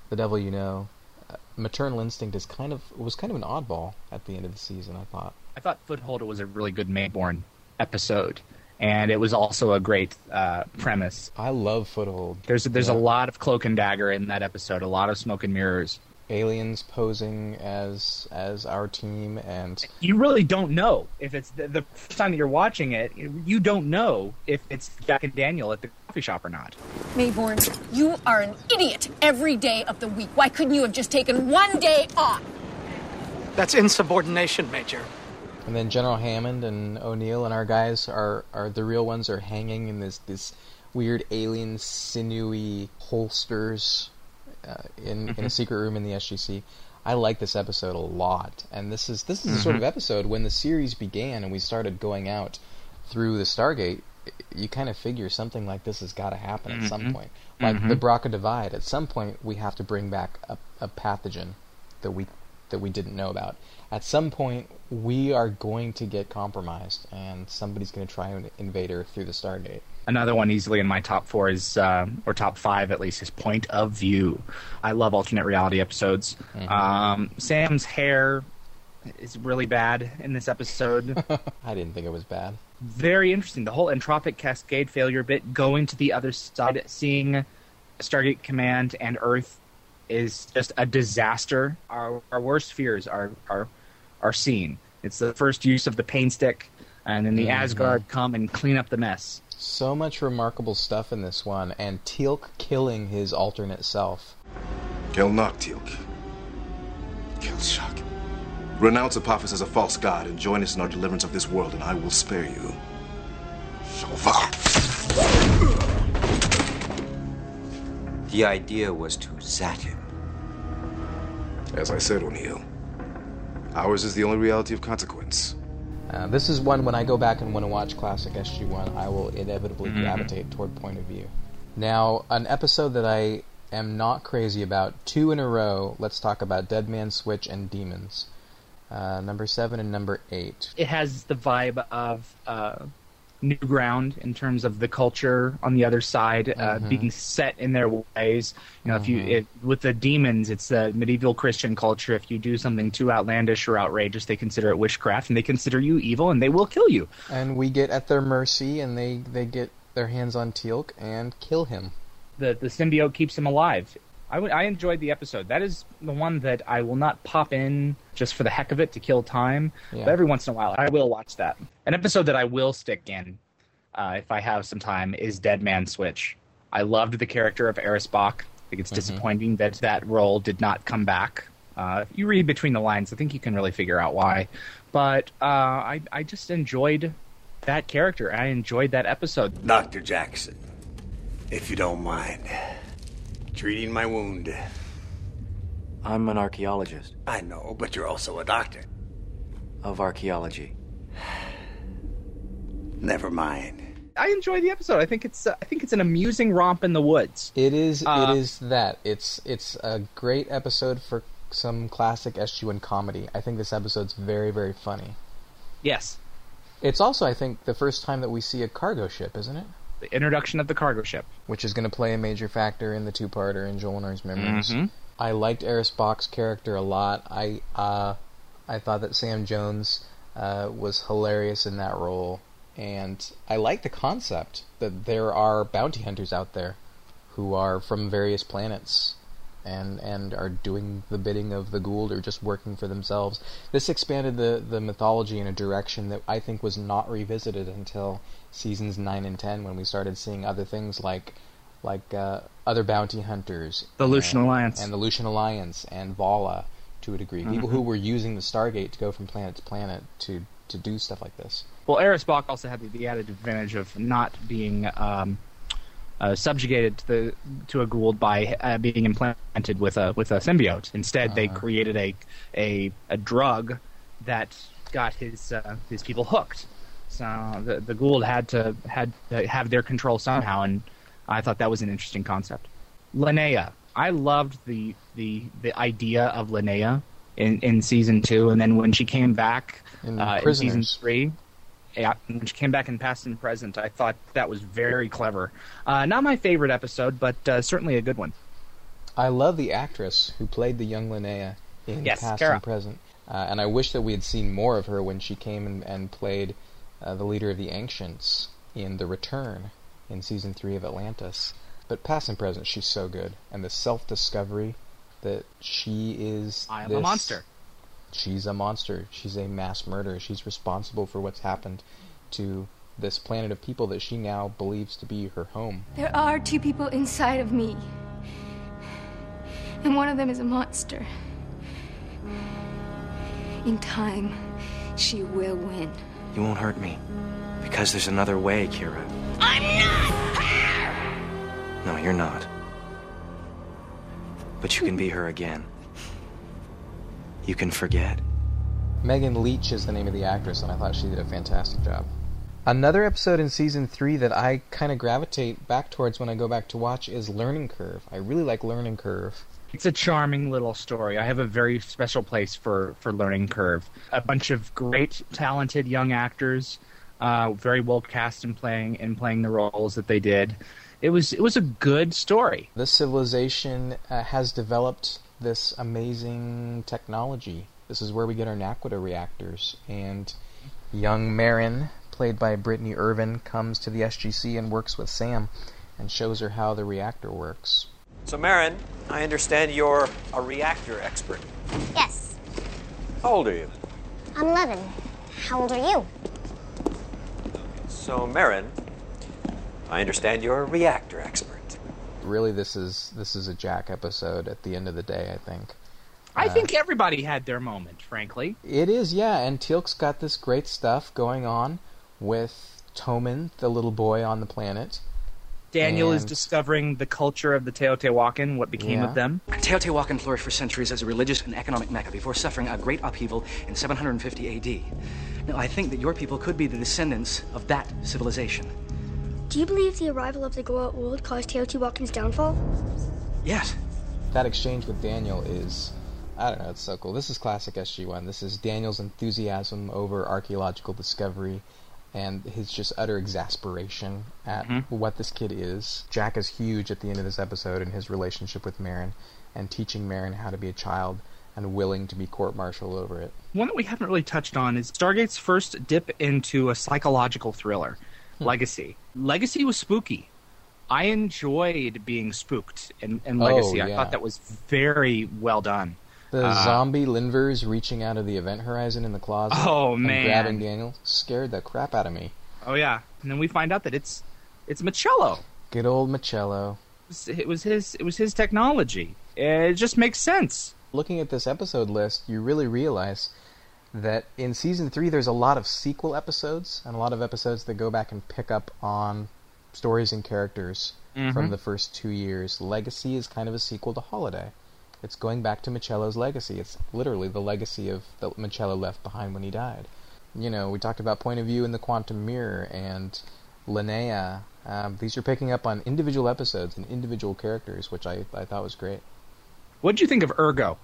The Devil You Know, Maternal Instinct is was kind of an oddball at the end of the season, I thought. I thought Foothold was a really good Mayborn episode, and it was also a great premise. I love Foothold. There's a lot of cloak and dagger in that episode, a lot of smoke and mirrors. Aliens posing as our team, and you really don't know if it's the first time that you're watching it. You don't know if it's Jack and Daniel at the coffee shop or not. Mayborn, you are an idiot every day of the week. Why couldn't you have just taken one day off? That's insubordination, Major. And then General Hammond and O'Neill and our guys are the real ones are hanging in this weird alien sinewy holsters. In a secret room in the SGC. I like this episode a lot, and this is the sort of episode when the series began and we started going out through the Stargate, you kind of figure something like this has got to happen at some point. Like the Bracca Divide, at some point we have to bring back a pathogen that we didn't know about. At some point we are going to get compromised and somebody's going to try and invade Earth through the Stargate. Another one easily in my top four is, or top five at least, is Point of View. I love alternate reality episodes. Sam's hair is really bad in this episode. I didn't think it was bad. Very interesting. The whole entropic cascade failure bit, going to the other side, seeing Stargate Command and Earth is just a disaster. Our worst fears are seen. It's the first use of the pain stick, and then the Asgard come and clean up the mess. So much remarkable stuff in this one, and Teal'c killing his alternate self. Kill not Teal'c. Kill Shock. Renounce Apophis as a false god and join us in our deliverance of this world, and I will spare you. So far. The idea was to zat him. As I said, O'Neill, ours is the only reality of consequence. This is one, when I go back and want to watch classic SG-1, I will inevitably gravitate toward Point of View. Now, an episode that I am not crazy about, two in a row, let's talk about Dead Man's Switch and Demons. Number 7 and number 8. It has the vibe of New Ground in terms of the culture on the other side being set in their ways. You know, with the demons, it's the medieval Christian culture. If you do something too outlandish or outrageous, they consider it witchcraft and they consider you evil and they will kill you. And we get at their mercy, and they get their hands on Teal'c and kill him. The symbiote keeps him alive. I enjoyed the episode. That is the one that I will not pop in just for the heck of it to kill time. Yeah. But every once in a while, I will watch that. An episode that I will stick in, if I have some time, is Dead Man's Switch. I loved the character of Aris Bach. I think it's disappointing that that role did not come back. If you read between the lines, I think you can really figure out why. But I just enjoyed that character. I enjoyed that episode. Dr. Jackson, if you don't mind... treating my wound. I'm an archaeologist. I know, but you're also a doctor. Of archaeology. Never mind. I enjoy the episode. I think it's an amusing romp in the woods. It is. It is that. It's a great episode for some classic SG-1 comedy. I think this episode's very, very funny. Yes. It's also, I think, the first time that we see a cargo ship, isn't it? The introduction of the cargo ship. Which is going to play a major factor in the two-parter in Joel and Ernie's memories. I liked Aris Bach's character a lot. I thought that Sam Jones was hilarious in that role. And I like the concept that there are bounty hunters out there who are from various planets and are doing the bidding of the Gould or just working for themselves. This expanded the mythology in a direction that I think was not revisited until... seasons 9 and 10, when we started seeing other things like other bounty hunters, the Lucian Alliance, and Vala to a degree, people who were using the Stargate to go from planet to planet to do stuff like this. Well, Aris Bach also had the added advantage of not being subjugated to a Gould by being implanted with a symbiote. Instead, they created a drug that got his people hooked. So the Gould had to have their control somehow, and I thought that was an interesting concept. Linnea. I loved the idea of Linnea in season 2, and then when she came back in season 3, when she came back in past and present, I thought that was very clever. Not my favorite episode, but certainly a good one. I love the actress who played the young Linnea in past and present. And I wish that we had seen more of her when she came and played the leader of the Ancients in The Return in Season 3 of Atlantis. But past and present, she's so good. And the self-discovery that she is... I am a monster. She's a monster. She's a mass murderer. She's responsible for what's happened to this planet of people that she now believes to be her home. There are two people inside of me. And one of them is a monster. In time, she will win. You won't hurt me. Because there's another way, Kira. I'm not her! No, you're not. But you can be her again. You can forget. Megan Leach is the name of the actress, and I thought she did a fantastic job. Another episode in Season 3 that I kind of gravitate back towards when I go back to watch is Learning Curve. I really like Learning Curve. It's a charming little story. I have a very special place for Learning Curve. A bunch of great, talented young actors, very well cast in playing the roles that they did. It was a good story. This civilization has developed this amazing technology. This is where we get our Naquita reactors. And young Marin, played by Brittany Irvin, comes to the SGC and works with Sam and shows her how the reactor works. So Marin, I understand you're a reactor expert. Yes. How old are you? I'm 11. How old are you? So Marin, I understand you're a reactor expert. Really, this is a Jack episode at the end of the day, I think. I think everybody had their moment, frankly. It is, yeah, and Teal'c's got this great stuff going on with Tommen, the little boy on the planet. Daniel is discovering the culture of the Teotihuacan, what became of them. Teotihuacan flourished for centuries as a religious and economic mecca before suffering a great upheaval in 750 AD. Now, I think that your people could be the descendants of that civilization. Do you believe the arrival of the GateWorld world caused Teotihuacan's downfall? Yes. That exchange with Daniel is, I don't know, it's so cool. This is classic SG-1. This is Daniel's enthusiasm over archaeological discovery and his just utter exasperation at what this kid is. Jack is huge at the end of this episode in his relationship with Marin and teaching Marin how to be a child and willing to be court-martialed over it. One that we haven't really touched on is Stargate's first dip into a psychological thriller. Legacy. Legacy was spooky. I enjoyed being spooked in Legacy. I thought that was very well done. The zombie Linvers reaching out of the event horizon in the closet and grabbing Daniel scared the crap out of me. Oh, yeah. And then we find out that it's Michello. Good old Michello. It was his technology. It just makes sense. Looking at this episode list, you really realize that in Season 3 there's a lot of sequel episodes and a lot of episodes that go back and pick up on stories and characters from the first 2 years. Legacy is kind of a sequel to Holiday. It's going back to Michello's legacy. It's literally the legacy of that Michello left behind when he died. You know, we talked about Point of View in the Quantum Mirror and Linnea. These are picking up on individual episodes and individual characters, which I thought was great. What did you think of Ergo?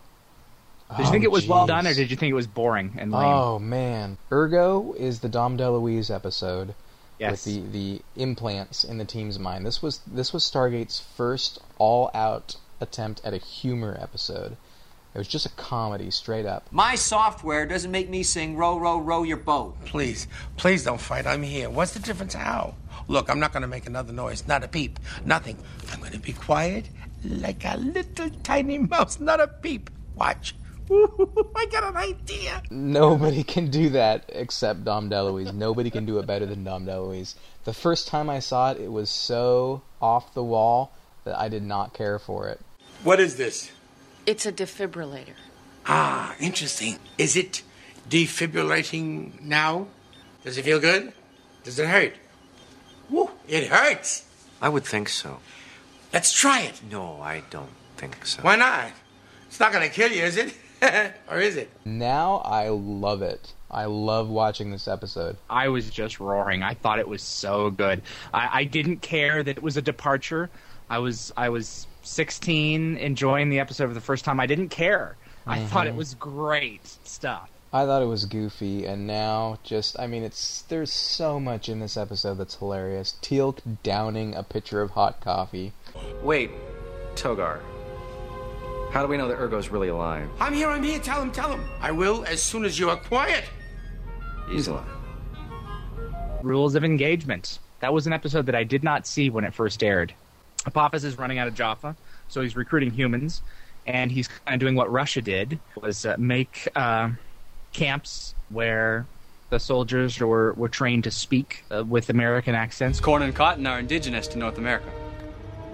Did you think it was well done, or did you think it was boring and lame? Oh, man. Ergo is the Dom DeLuise episode with the implants in the team's mind. This was Stargate's first all-out attempt at a humor episode. It was just a comedy, straight up. My software doesn't make me sing row, row, row your boat. Please, please don't fight. I'm here. What's the difference how? Look, I'm not going to make another noise. Not a peep. Nothing. I'm going to be quiet like a little tiny mouse. Not a peep. Watch. I got an idea. Nobody can do that except Dom DeLuise. Nobody can do it better than Dom DeLuise. The first time I saw it, it was so off the wall that I did not care for it. What is this? It's a defibrillator. Ah, interesting. Is it defibrillating now? Does it feel good? Does it hurt? Woo, it hurts. I would think so. Let's try it. No, I don't think so. Why not? It's not going to kill you, is it? Or is it? Now I love it. I love watching this episode. I was just roaring. I thought it was so good. I didn't care that it was a departure. I was 16, enjoying the episode for the first time. I didn't care. I thought it was great stuff. I thought it was goofy, and now just, I mean, there's so much in this episode that's hilarious. Teal'c downing a pitcher of hot coffee. Wait, Togar, How do we know that Ergo's really alive? I'm here. Tell him. I will as soon as you are quiet. He's alive. Rules of engagement. That was an episode that I did not see when it first aired. Apophis is running out of Jaffa, so he's recruiting humans, and he's kind of doing what Russia did, was make camps where the soldiers were trained to speak with American accents. Corn and cotton are indigenous to North America.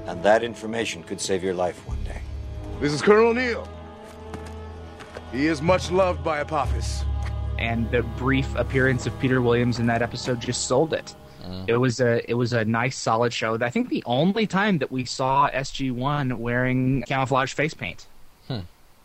And that information could save your life one day. This is Colonel O'Neill. He is much loved by Apophis. And the brief appearance of Peter Williams in that episode just sold it. It was a nice, solid show. I think the only time that we saw SG-1 wearing camouflage face paint.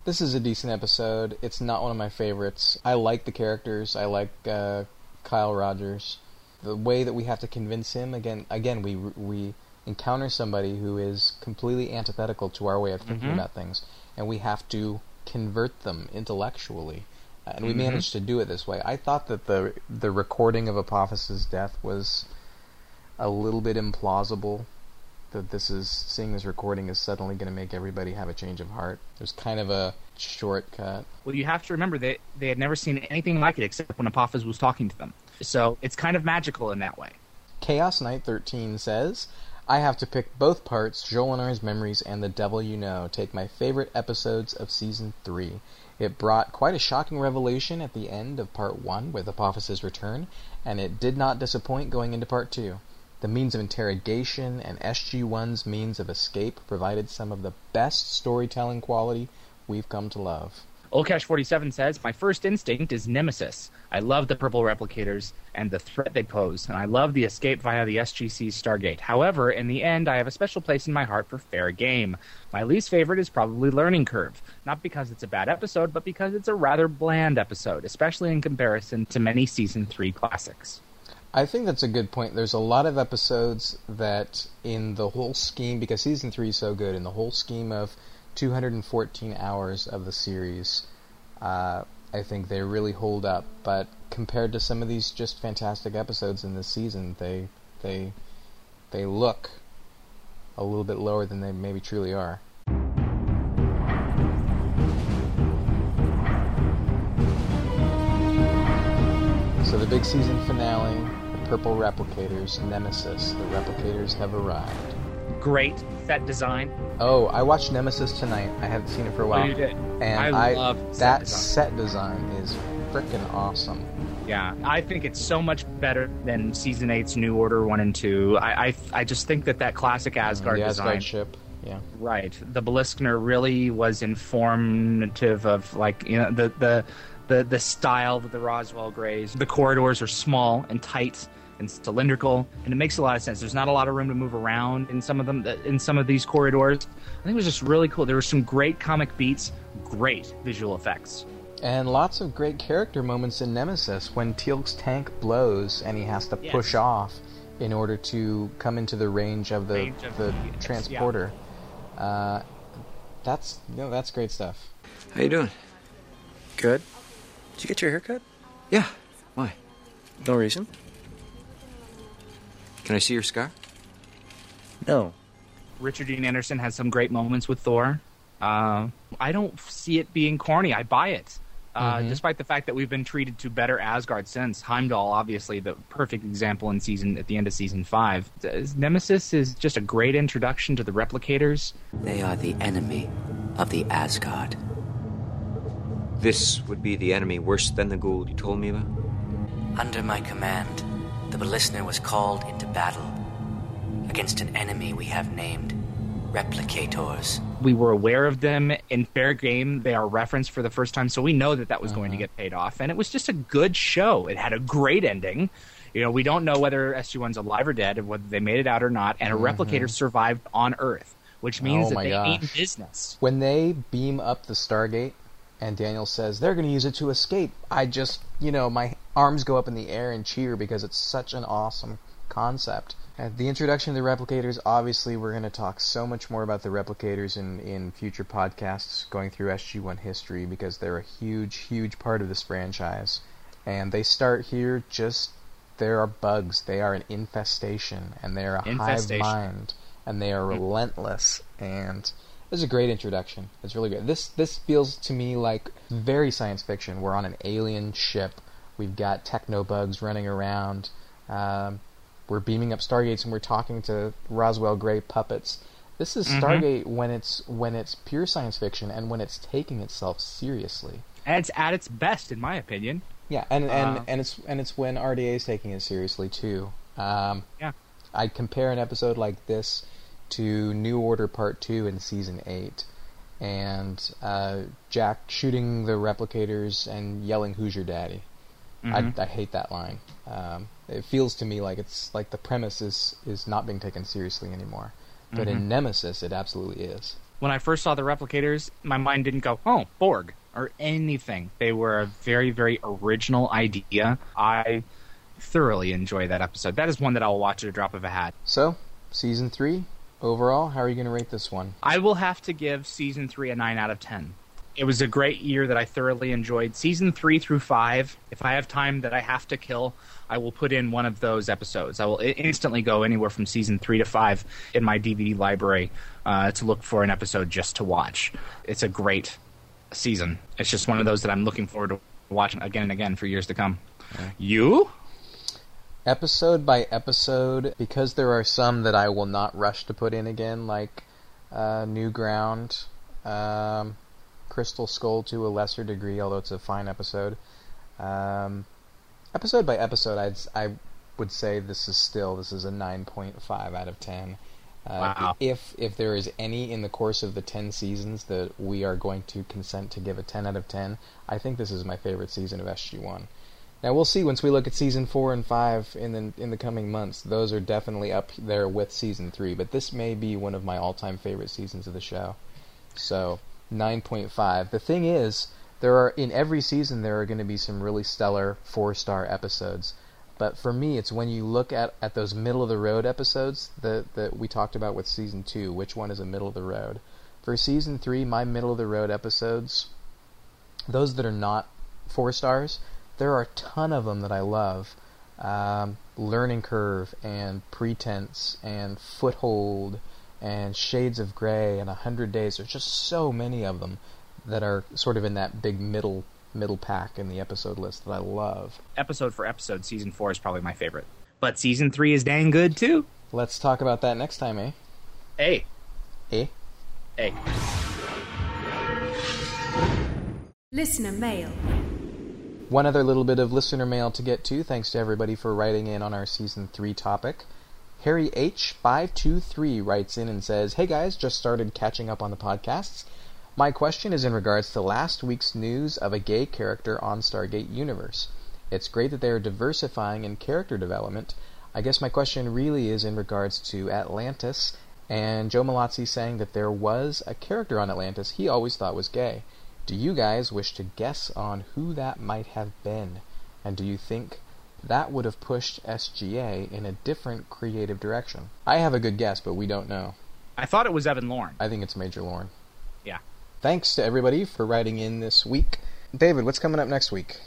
This is a decent episode. It's not one of my favorites. I like the characters. I like Kyle Rogers. The way that we have to convince him, again, we encounter somebody who is completely antithetical to our way of thinking about things, and we have to convert them intellectually. And we managed to do it this way. I thought that the recording of Apophis's death was a little bit implausible. That seeing this recording is suddenly going to make everybody have a change of heart. There's kind of a shortcut. Well, you have to remember that they had never seen anything like it except when Apophis was talking to them. So it's kind of magical in that way. Chaos Knight 13 says, I have to pick both parts, Joel and I's Memories and The Devil You Know. Take my favorite episodes of Season 3. It brought quite a shocking revelation at the end of Part 1 with Apophis's return, and it did not disappoint going into Part 2. The means of interrogation and SG-1's means of escape provided some of the best storytelling quality we've come to love. Olcash47 says, my first instinct is Nemesis. I love the purple replicators and the threat they pose, and I love the escape via the SGC Stargate. However, in the end, I have a special place in my heart for Fair Game. My least favorite is probably Learning Curve, not because it's a bad episode, but because it's a rather bland episode, especially in comparison to many Season 3 classics. I think that's a good point. There's a lot of episodes that in the whole scheme, because Season 3 is so good, in the whole scheme of 214 hours of the series, I think they really hold up. But compared to some of these just fantastic episodes in this season, they look a little bit lower than they maybe truly are. So the big season finale, Purple Replicators, Nemesis. The Replicators have arrived. Great set design. Oh, I watched Nemesis tonight. I haven't seen it for a while. Oh, you did. And I love that set design. Set design is freaking awesome. Yeah, I think it's so much better than Season 8's New Order 1 and 2. I just think that classic Asgard design. The Asgard ship. Yeah. Right. The Bliskner really was informative of, like, you know, the style of the Roswell Greys. The corridors are small and tight and cylindrical, and it makes a lot of sense. There's not a lot of room to move around in some of them, in some of these corridors. I think it was just really cool. There were some great comic beats, great visual effects, and lots of great character moments in Nemesis when Teal'c's tank blows and he has to push off in order to come into the range of the transporter. Yeah. That's great stuff. How you doing? Good. Did you get your hair cut? Yeah. Why? No reason. Can I see your scar? No. Richard Dean Anderson has some great moments with Thor. I don't see it being corny. I buy it. Despite the fact that we've been treated to better Asgard since. Heimdall, obviously, the perfect example at the end of Season 5. Nemesis is just a great introduction to the Replicators. They are the enemy of the Asgard. This would be the enemy worse than the Gould you told me about? Under my command, the Bliskner was called into battle against an enemy we have named Replicators. We were aware of them in Fair Game. They are referenced for the first time, so we know that was going to get paid off. And it was just a good show. It had a great ending. You know, we don't know whether SG-1's alive or dead, and whether they made it out or not, and a Replicator survived on Earth, which means that they mean business. When they beam up the Stargate, and Daniel says, they're going to use it to escape. I just, my arms go up in the air and cheer because it's such an awesome concept. At the introduction of the Replicators, obviously we're going to talk so much more about the Replicators in future podcasts going through SG-1 history because they're a huge, huge part of this franchise. And they start here there are bugs. They are an infestation, and they are a hive mind, and they are relentless, and This is a great introduction. It's really good. This feels to me like very science fiction. We're on an alien ship. We've got technobugs running around. We're beaming up Stargates and we're talking to Roswell Gray puppets. This is Stargate when it's pure science fiction and when it's taking itself seriously. And it's at its best, in my opinion. Yeah, and it's when RDA is taking it seriously too. Yeah, I compare an episode like this to New Order Part 2 in Season 8, and Jack shooting the replicators and yelling, "Who's your daddy?" Mm-hmm. I hate that line. It feels to me like it's like the premise is not being taken seriously anymore. But in Nemesis, it absolutely is. When I first saw the replicators, my mind didn't go, "Oh, Borg," or anything. They were a very, very original idea. I thoroughly enjoy that episode. That is one that I'll watch at a drop of a hat. So, Season 3, overall, how are you going to rate this one? I will have to give Season 3 a 9 out of 10. It was a great year that I thoroughly enjoyed. Season 3 through 5, if I have time that I have to kill, I will put in one of those episodes. I will instantly go anywhere from Season 3 to 5 in my DVD library to look for an episode just to watch. It's a great season. It's just one of those that I'm looking forward to watching again and again for years to come. Okay. You? Episode by episode, because there are some that I will not rush to put in again, like New Ground, Crystal Skull to a lesser degree, although it's a fine episode. Episode by episode, I would say this is a 9.5 out of 10. Wow. If there is any in the course of the 10 seasons that we are going to consent to give a 10 out of 10, I think this is my favorite season of SG-1. Now we'll see once we look at Season 4 and 5 in the coming months. Those are definitely up there with Season 3, but this may be one of my all-time favorite seasons of the show. So 9.5. The thing is, in every season there are going to be some really stellar 4-star episodes. But for me, it's when you look at those middle-of-the-road episodes that we talked about with Season 2, which one is a middle-of-the-road. For Season 3, my middle-of-the-road episodes, those that are not 4 stars, there are a ton of them that I love. Learning Curve and Pretense and Foothold and Shades of Grey and 100 Days. There's just so many of them that are sort of in that big middle pack in the episode list that I love. Episode for episode, Season 4 is probably my favorite. But Season 3 is dang good, too. Let's talk about that next time, eh? Hey. Eh? Hey. Listener mail. One other little bit of listener mail to get to. Thanks to everybody for writing in on our Season 3 topic. Harry H523 writes in and says, "Hey guys, just started catching up on the podcasts. My question is in regards to last week's news of a gay character on Stargate Universe. It's great that they are diversifying in character development. I guess my question really is in regards to Atlantis and Joe Mallozzi saying that there was a character on Atlantis he always thought was gay. Do you guys wish to guess on who that might have been? And do you think that would have pushed SGA in a different creative direction?" I have a good guess, but we don't know. I thought it was Evan Lorne. I think it's Major Lorne. Yeah. Thanks to everybody for writing in this week. David, what's coming up next week?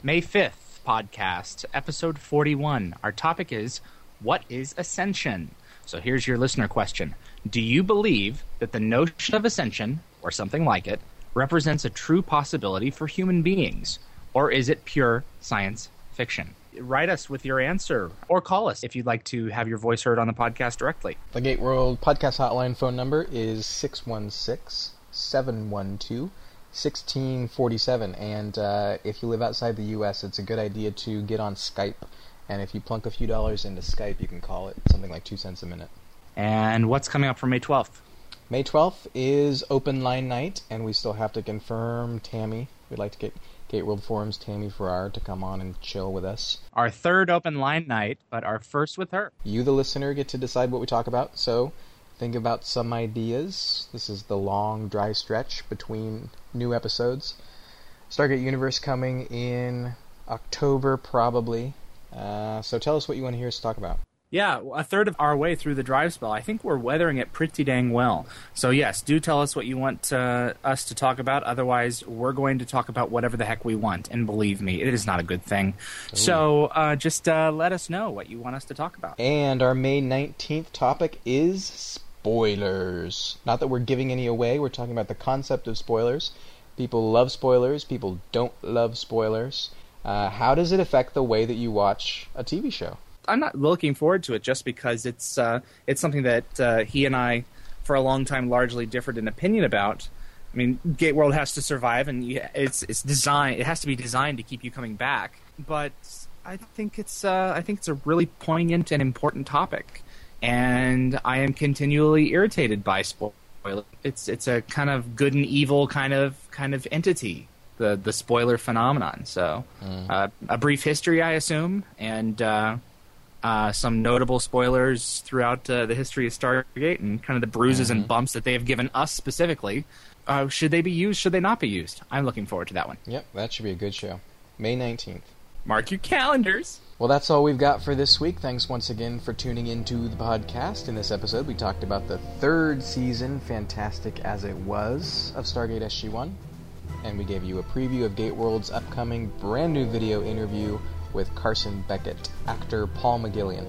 May 5th podcast, episode 41. Our topic is, what is ascension? So here's your listener question. Do you believe that the notion of ascension, or something like it, represents a true possibility for human beings? Or is it pure science fiction? Write us with your answer, or call us if you'd like to have your voice heard on the podcast directly. The GateWorld podcast hotline phone number is 616-712-1647, and if you live outside the U.S., it's a good idea to get on Skype, and if you plunk a few dollars into Skype, you can call it something like 2 cents a minute. And what's coming up for May 12th? May 12th is open line night, and we still have to confirm Tammy. We'd like to get GateWorld Forum's Tammy Farrar to come on and chill with us. Our third open line night, but our first with her. You, the listener, get to decide what we talk about, so think about some ideas. This is the long, dry stretch between new episodes. Stargate Universe coming in October, probably. So tell us what you want to hear us talk about. Yeah, a third of our way through the drive spell. I think we're weathering it pretty dang well. So yes, do tell us what you want us to talk about. Otherwise, we're going to talk about whatever the heck we want. And believe me, it is not a good thing. Ooh. So just let us know what you want us to talk about. And our May 19th topic is spoilers. Not that we're giving any away. We're talking about the concept of spoilers. People love spoilers. People don't love spoilers. How does it affect the way that you watch a TV show? I'm not looking forward to it just because it's something that he and I, for a long time, largely differed in opinion about. I mean, GateWorld has to survive, and it's designed. It has to be designed to keep you coming back. But I think it's a really poignant and important topic, and I am continually irritated by spoilers. It's a kind of good and evil kind of entity, the spoiler phenomenon. So, a brief history, I assume, and some notable spoilers throughout the history of Stargate and kind of the bruises and bumps that they have given us specifically. Should they be used? Should they not be used? I'm looking forward to that one. Yep, that should be a good show. May 19th. Mark your calendars. Well, that's all we've got for this week. Thanks once again for tuning into the podcast. In this episode, we talked about the third season, fantastic as it was, of Stargate SG-1. And we gave you a preview of GateWorld's upcoming brand new video interview with Carson Beckett, actor Paul McGillion.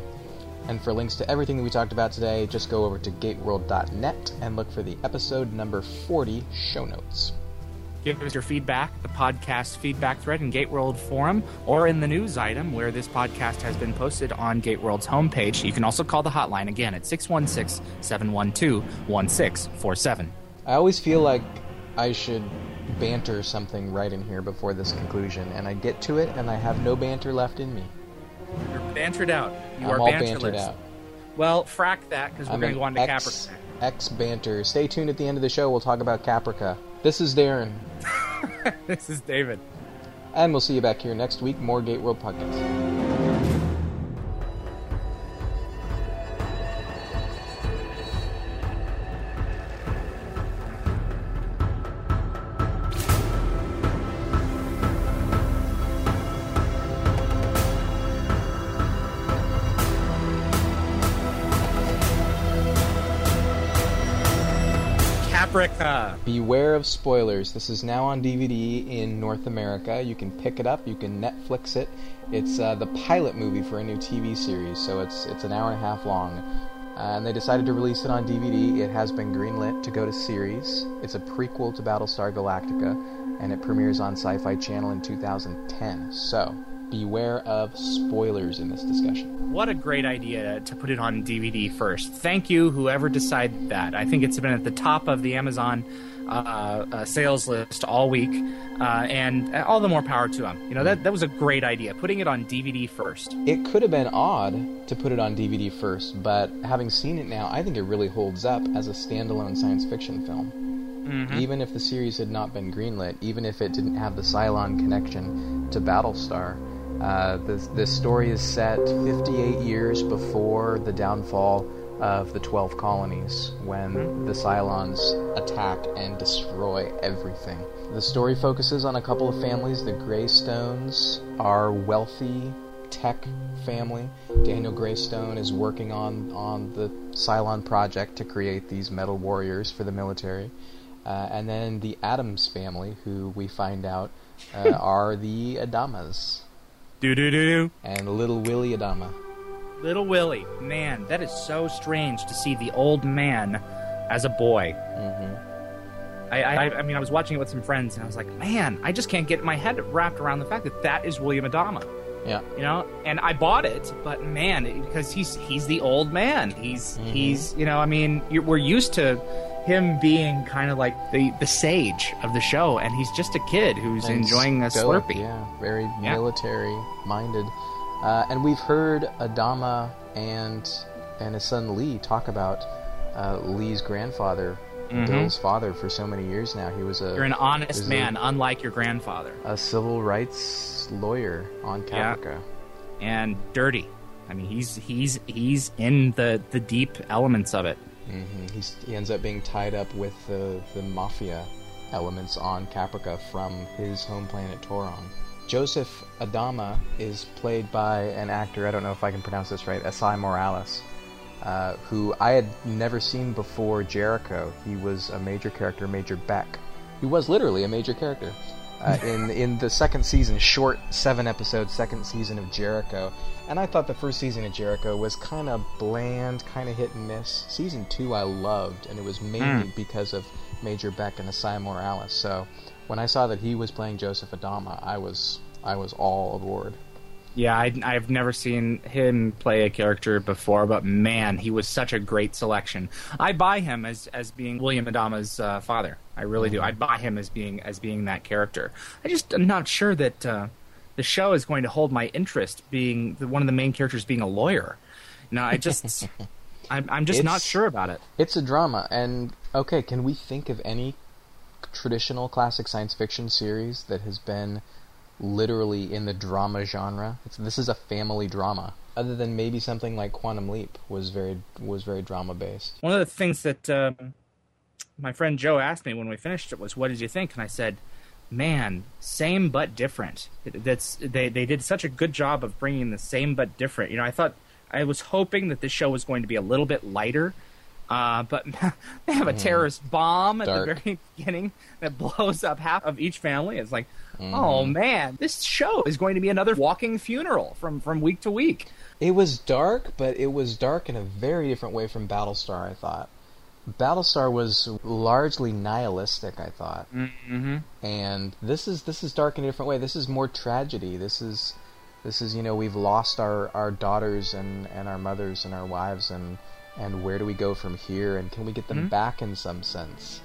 And for links to everything that we talked about today, just go over to gateworld.net and look for the episode number 40 show notes. Give us your feedback, the podcast feedback thread in GateWorld Forum, or in the news item where this podcast has been posted on GateWorld's homepage. You can also call the hotline again at 616-712-1647. I always feel like I should banter something right in here before this conclusion, and I get to it, and I have no banter left in me. You're bantered out. You are bantered out. Well, frack that, because we're going to go on to Caprica. Ex-banter. Stay tuned at the end of the show. We'll talk about Caprica. This is Darren. This is David. And we'll see you back here next week. More GateWorld Podcast. Beware of spoilers. This is now on DVD in North America. You can pick it up. You can Netflix it. It's the pilot movie for a new TV series, so it's an hour and a half long. And they decided to release it on DVD. It has been greenlit to go to series. It's a prequel to Battlestar Galactica, and it premieres on Sci-Fi Channel in 2010. So, beware of spoilers in this discussion. What a great idea to put it on DVD first. Thank you, whoever decided that. I think it's been at the top of the Amazon sales list all week, and all the more power to them. You know, that was a great idea, putting it on DVD first. It could have been odd to put it on DVD first, but having seen it now, I think it really holds up as a standalone science fiction film. Mm-hmm. Even if the series had not been greenlit, even if it didn't have the Cylon connection to Battlestar, this story is set 58 years before the downfall of the 12 colonies, when the Cylons attack and destroy everything. The story focuses on a couple of families. The Greystones are wealthy tech family. Daniel Greystone is working on the Cylon project to create these metal warriors for the military. And then the Adams family, who we find out are the Adamas. Do-do-do-do. And Little Willie Adama. Little Willie. Man, that is so strange to see the old man as a boy. Mm-hmm. I mean, I was watching it with some friends, and I was like, man, I just can't get my head wrapped around the fact that that is William Adama. Yeah. You know? And I bought it, but man, because he's the old man. He's you know, I mean, we're used to him being kind of like the sage of the show, and he's just a kid who's enjoying a Slurpee. Yeah, very military-minded. And we've heard Adama and his son Lee talk about Lee's grandfather, Bill's father, for so many years now. You're an honest man, unlike your grandfather. A civil rights lawyer on Caprica. Yeah. And dirty. I mean, he's in the deep elements of it. Mm-hmm. He ends up being tied up with the mafia elements on Caprica from his home planet Toron. Joseph Adama is played by an actor, I don't know if I can pronounce this right, Esai Morales, who I had never seen before Jericho. He was a major character, Major Beck. He was literally a major character. in the second season, short 7-episode second season of Jericho. And I thought the first season of Jericho was kind of bland, kind of hit and miss. Season 2 I loved, and it was mainly because of Major Beck and Esai Morales. So when I saw that he was playing Joseph Adama, I was all aboard. Yeah, I've never seen him play a character before, but man, he was such a great selection. I buy him as being William Adama's father. I really do. I buy him as being that character. I just am not sure that the show is going to hold my interest, being one of the main characters being a lawyer. No, I just I'm not sure about it. It's a drama, and okay, can we think of any traditional classic science fiction series that has been literally in the drama genre? This is a family drama. Other than maybe something like Quantum Leap was very drama based. One of the things that my friend Joe asked me when we finished it was, "What did you think?" And I said, "Man, same but different." They did such a good job of bringing the same but different. You know, I was hoping that this show was going to be a little bit lighter. But they have a terrorist bomb at the very beginning that blows up half of each family. It's like, oh man, this show is going to be another walking funeral from week to week. It was dark, but it was dark in a very different way from Battlestar, I thought. Battlestar was largely nihilistic, I thought. Mm-hmm. And this is dark in a different way. This is more tragedy. This is you know, we've lost our daughters and our mothers and our wives, and where do we go from here, and can we get them back in some sense?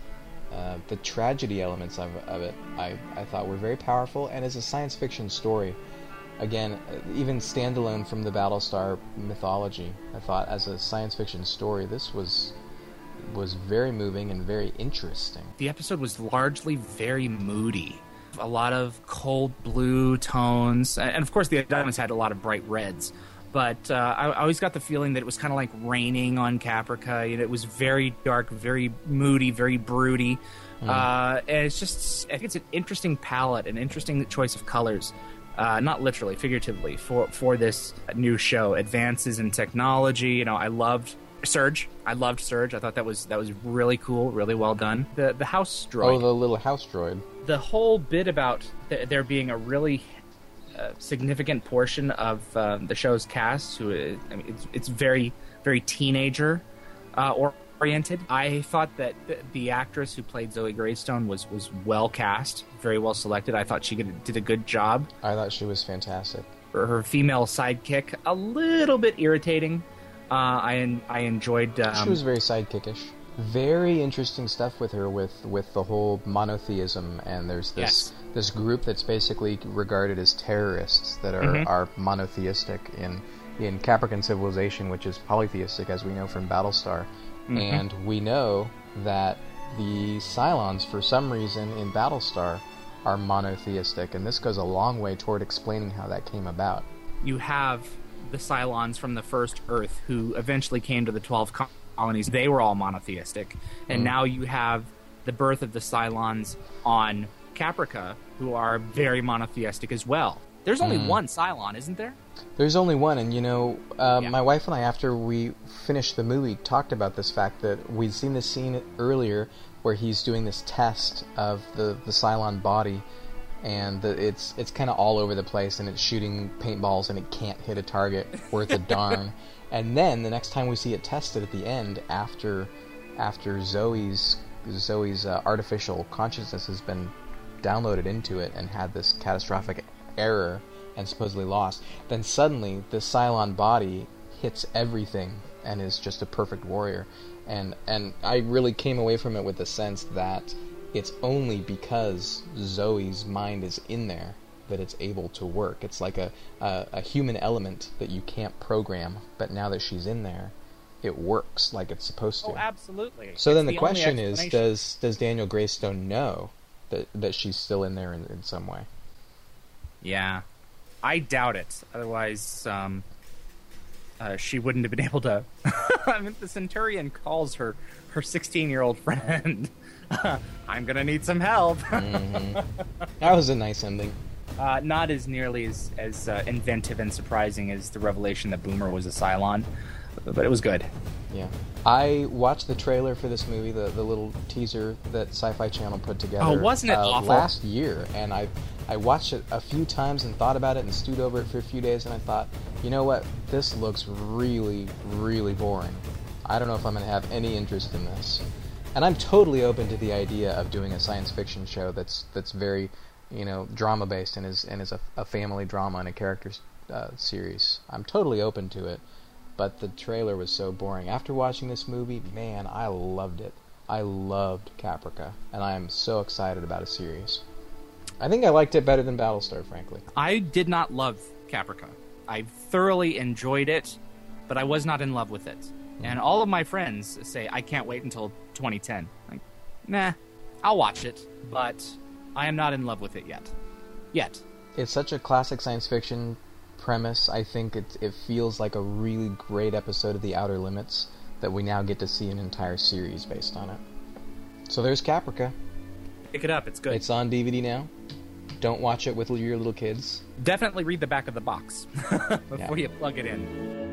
The tragedy elements of it, I thought, were very powerful, and as a science fiction story, again, even standalone from the Battlestar mythology, I thought as a science fiction story, this was very moving and very interesting. The episode was largely very moody. A lot of cold blue tones, and of course the diamonds had a lot of bright reds. But I always got the feeling that it was kind of like raining on Caprica. You know, it was very dark, very moody, very broody. And it's just, I think it's an interesting palette, an interesting choice of colors, not literally, figuratively, for this new show. Advances in technology. You know, I loved Surge. I thought that was really cool, really well done. The house droid. Oh, the little house droid. The whole bit about there being a really significant portion of the show's cast it's very, very teenager oriented. I thought that the actress who played Zoe Greystone was well cast, very well selected. I thought she did a good job. I thought she was fantastic. Her female sidekick, a little bit irritating. I enjoyed. She was very sidekickish. Very interesting stuff with her, with the whole monotheism, and there's this group that's basically regarded as terrorists that are monotheistic in Caprican civilization, which is polytheistic, as we know from Battlestar. And we know that the Cylons, for some reason, in Battlestar, are monotheistic, and this goes a long way toward explaining how that came about. You have the Cylons from the first Earth, who eventually came to the 12 colonies. They were all monotheistic, and now you have the birth of the Cylons on Caprica, who are very monotheistic as well. There's only one Cylon, isn't there? There's only one, and you know, my wife and I, after we finished the movie, talked about this fact that we'd seen this scene earlier where he's doing this test of the Cylon body, and it's kind of all over the place, and it's shooting paintballs, and it can't hit a target worth a darn. And then the next time we see it tested at the end, after Zoe's artificial consciousness has been downloaded into it and had this catastrophic error and supposedly lost, then suddenly the Cylon body hits everything and is just a perfect warrior. And I really came away from it with the sense that it's only because Zoe's mind is in there that it's able to work. It's like a human element that you can't program, but now that she's in there, it works like it's supposed to. Oh, absolutely. So it's then the question is, does Daniel Greystone know that she's still in there in some way? Yeah. I doubt it. Otherwise, she wouldn't have been able to... I mean, the Centurion calls her 16-year-old friend, I'm going to need some help. That was a nice ending. Not as nearly as inventive and surprising as the revelation that Boomer was a Cylon, but it was good. Yeah. I watched the trailer for this movie, the little teaser that Sci-Fi Channel put together. Oh, wasn't it awful? Last year, and I watched it a few times and thought about it and stewed over it for a few days, and I thought, you know what? This looks really, really boring. I don't know if I'm going to have any interest in this. And I'm totally open to the idea of doing a science fiction show that's very, you know, drama-based and is a family drama and a character series. I'm totally open to it. But the trailer was so boring. After watching this movie, man, I loved it. I loved Caprica, and I am so excited about a series. I think I liked it better than Battlestar, frankly. I did not love Caprica. I thoroughly enjoyed it, but I was not in love with it. Mm-hmm. And all of my friends say, I can't wait until 2010. Like, nah, I'll watch it, but I am not in love with it yet. Yet. It's such a classic science fiction premise. I think it feels like a really great episode of The Outer Limits that we now get to see an entire series based on it. So there's Caprica. Pick it up. It's good. It's on DVD now. Don't watch it with your little kids. Definitely read the back of the box before you plug it in.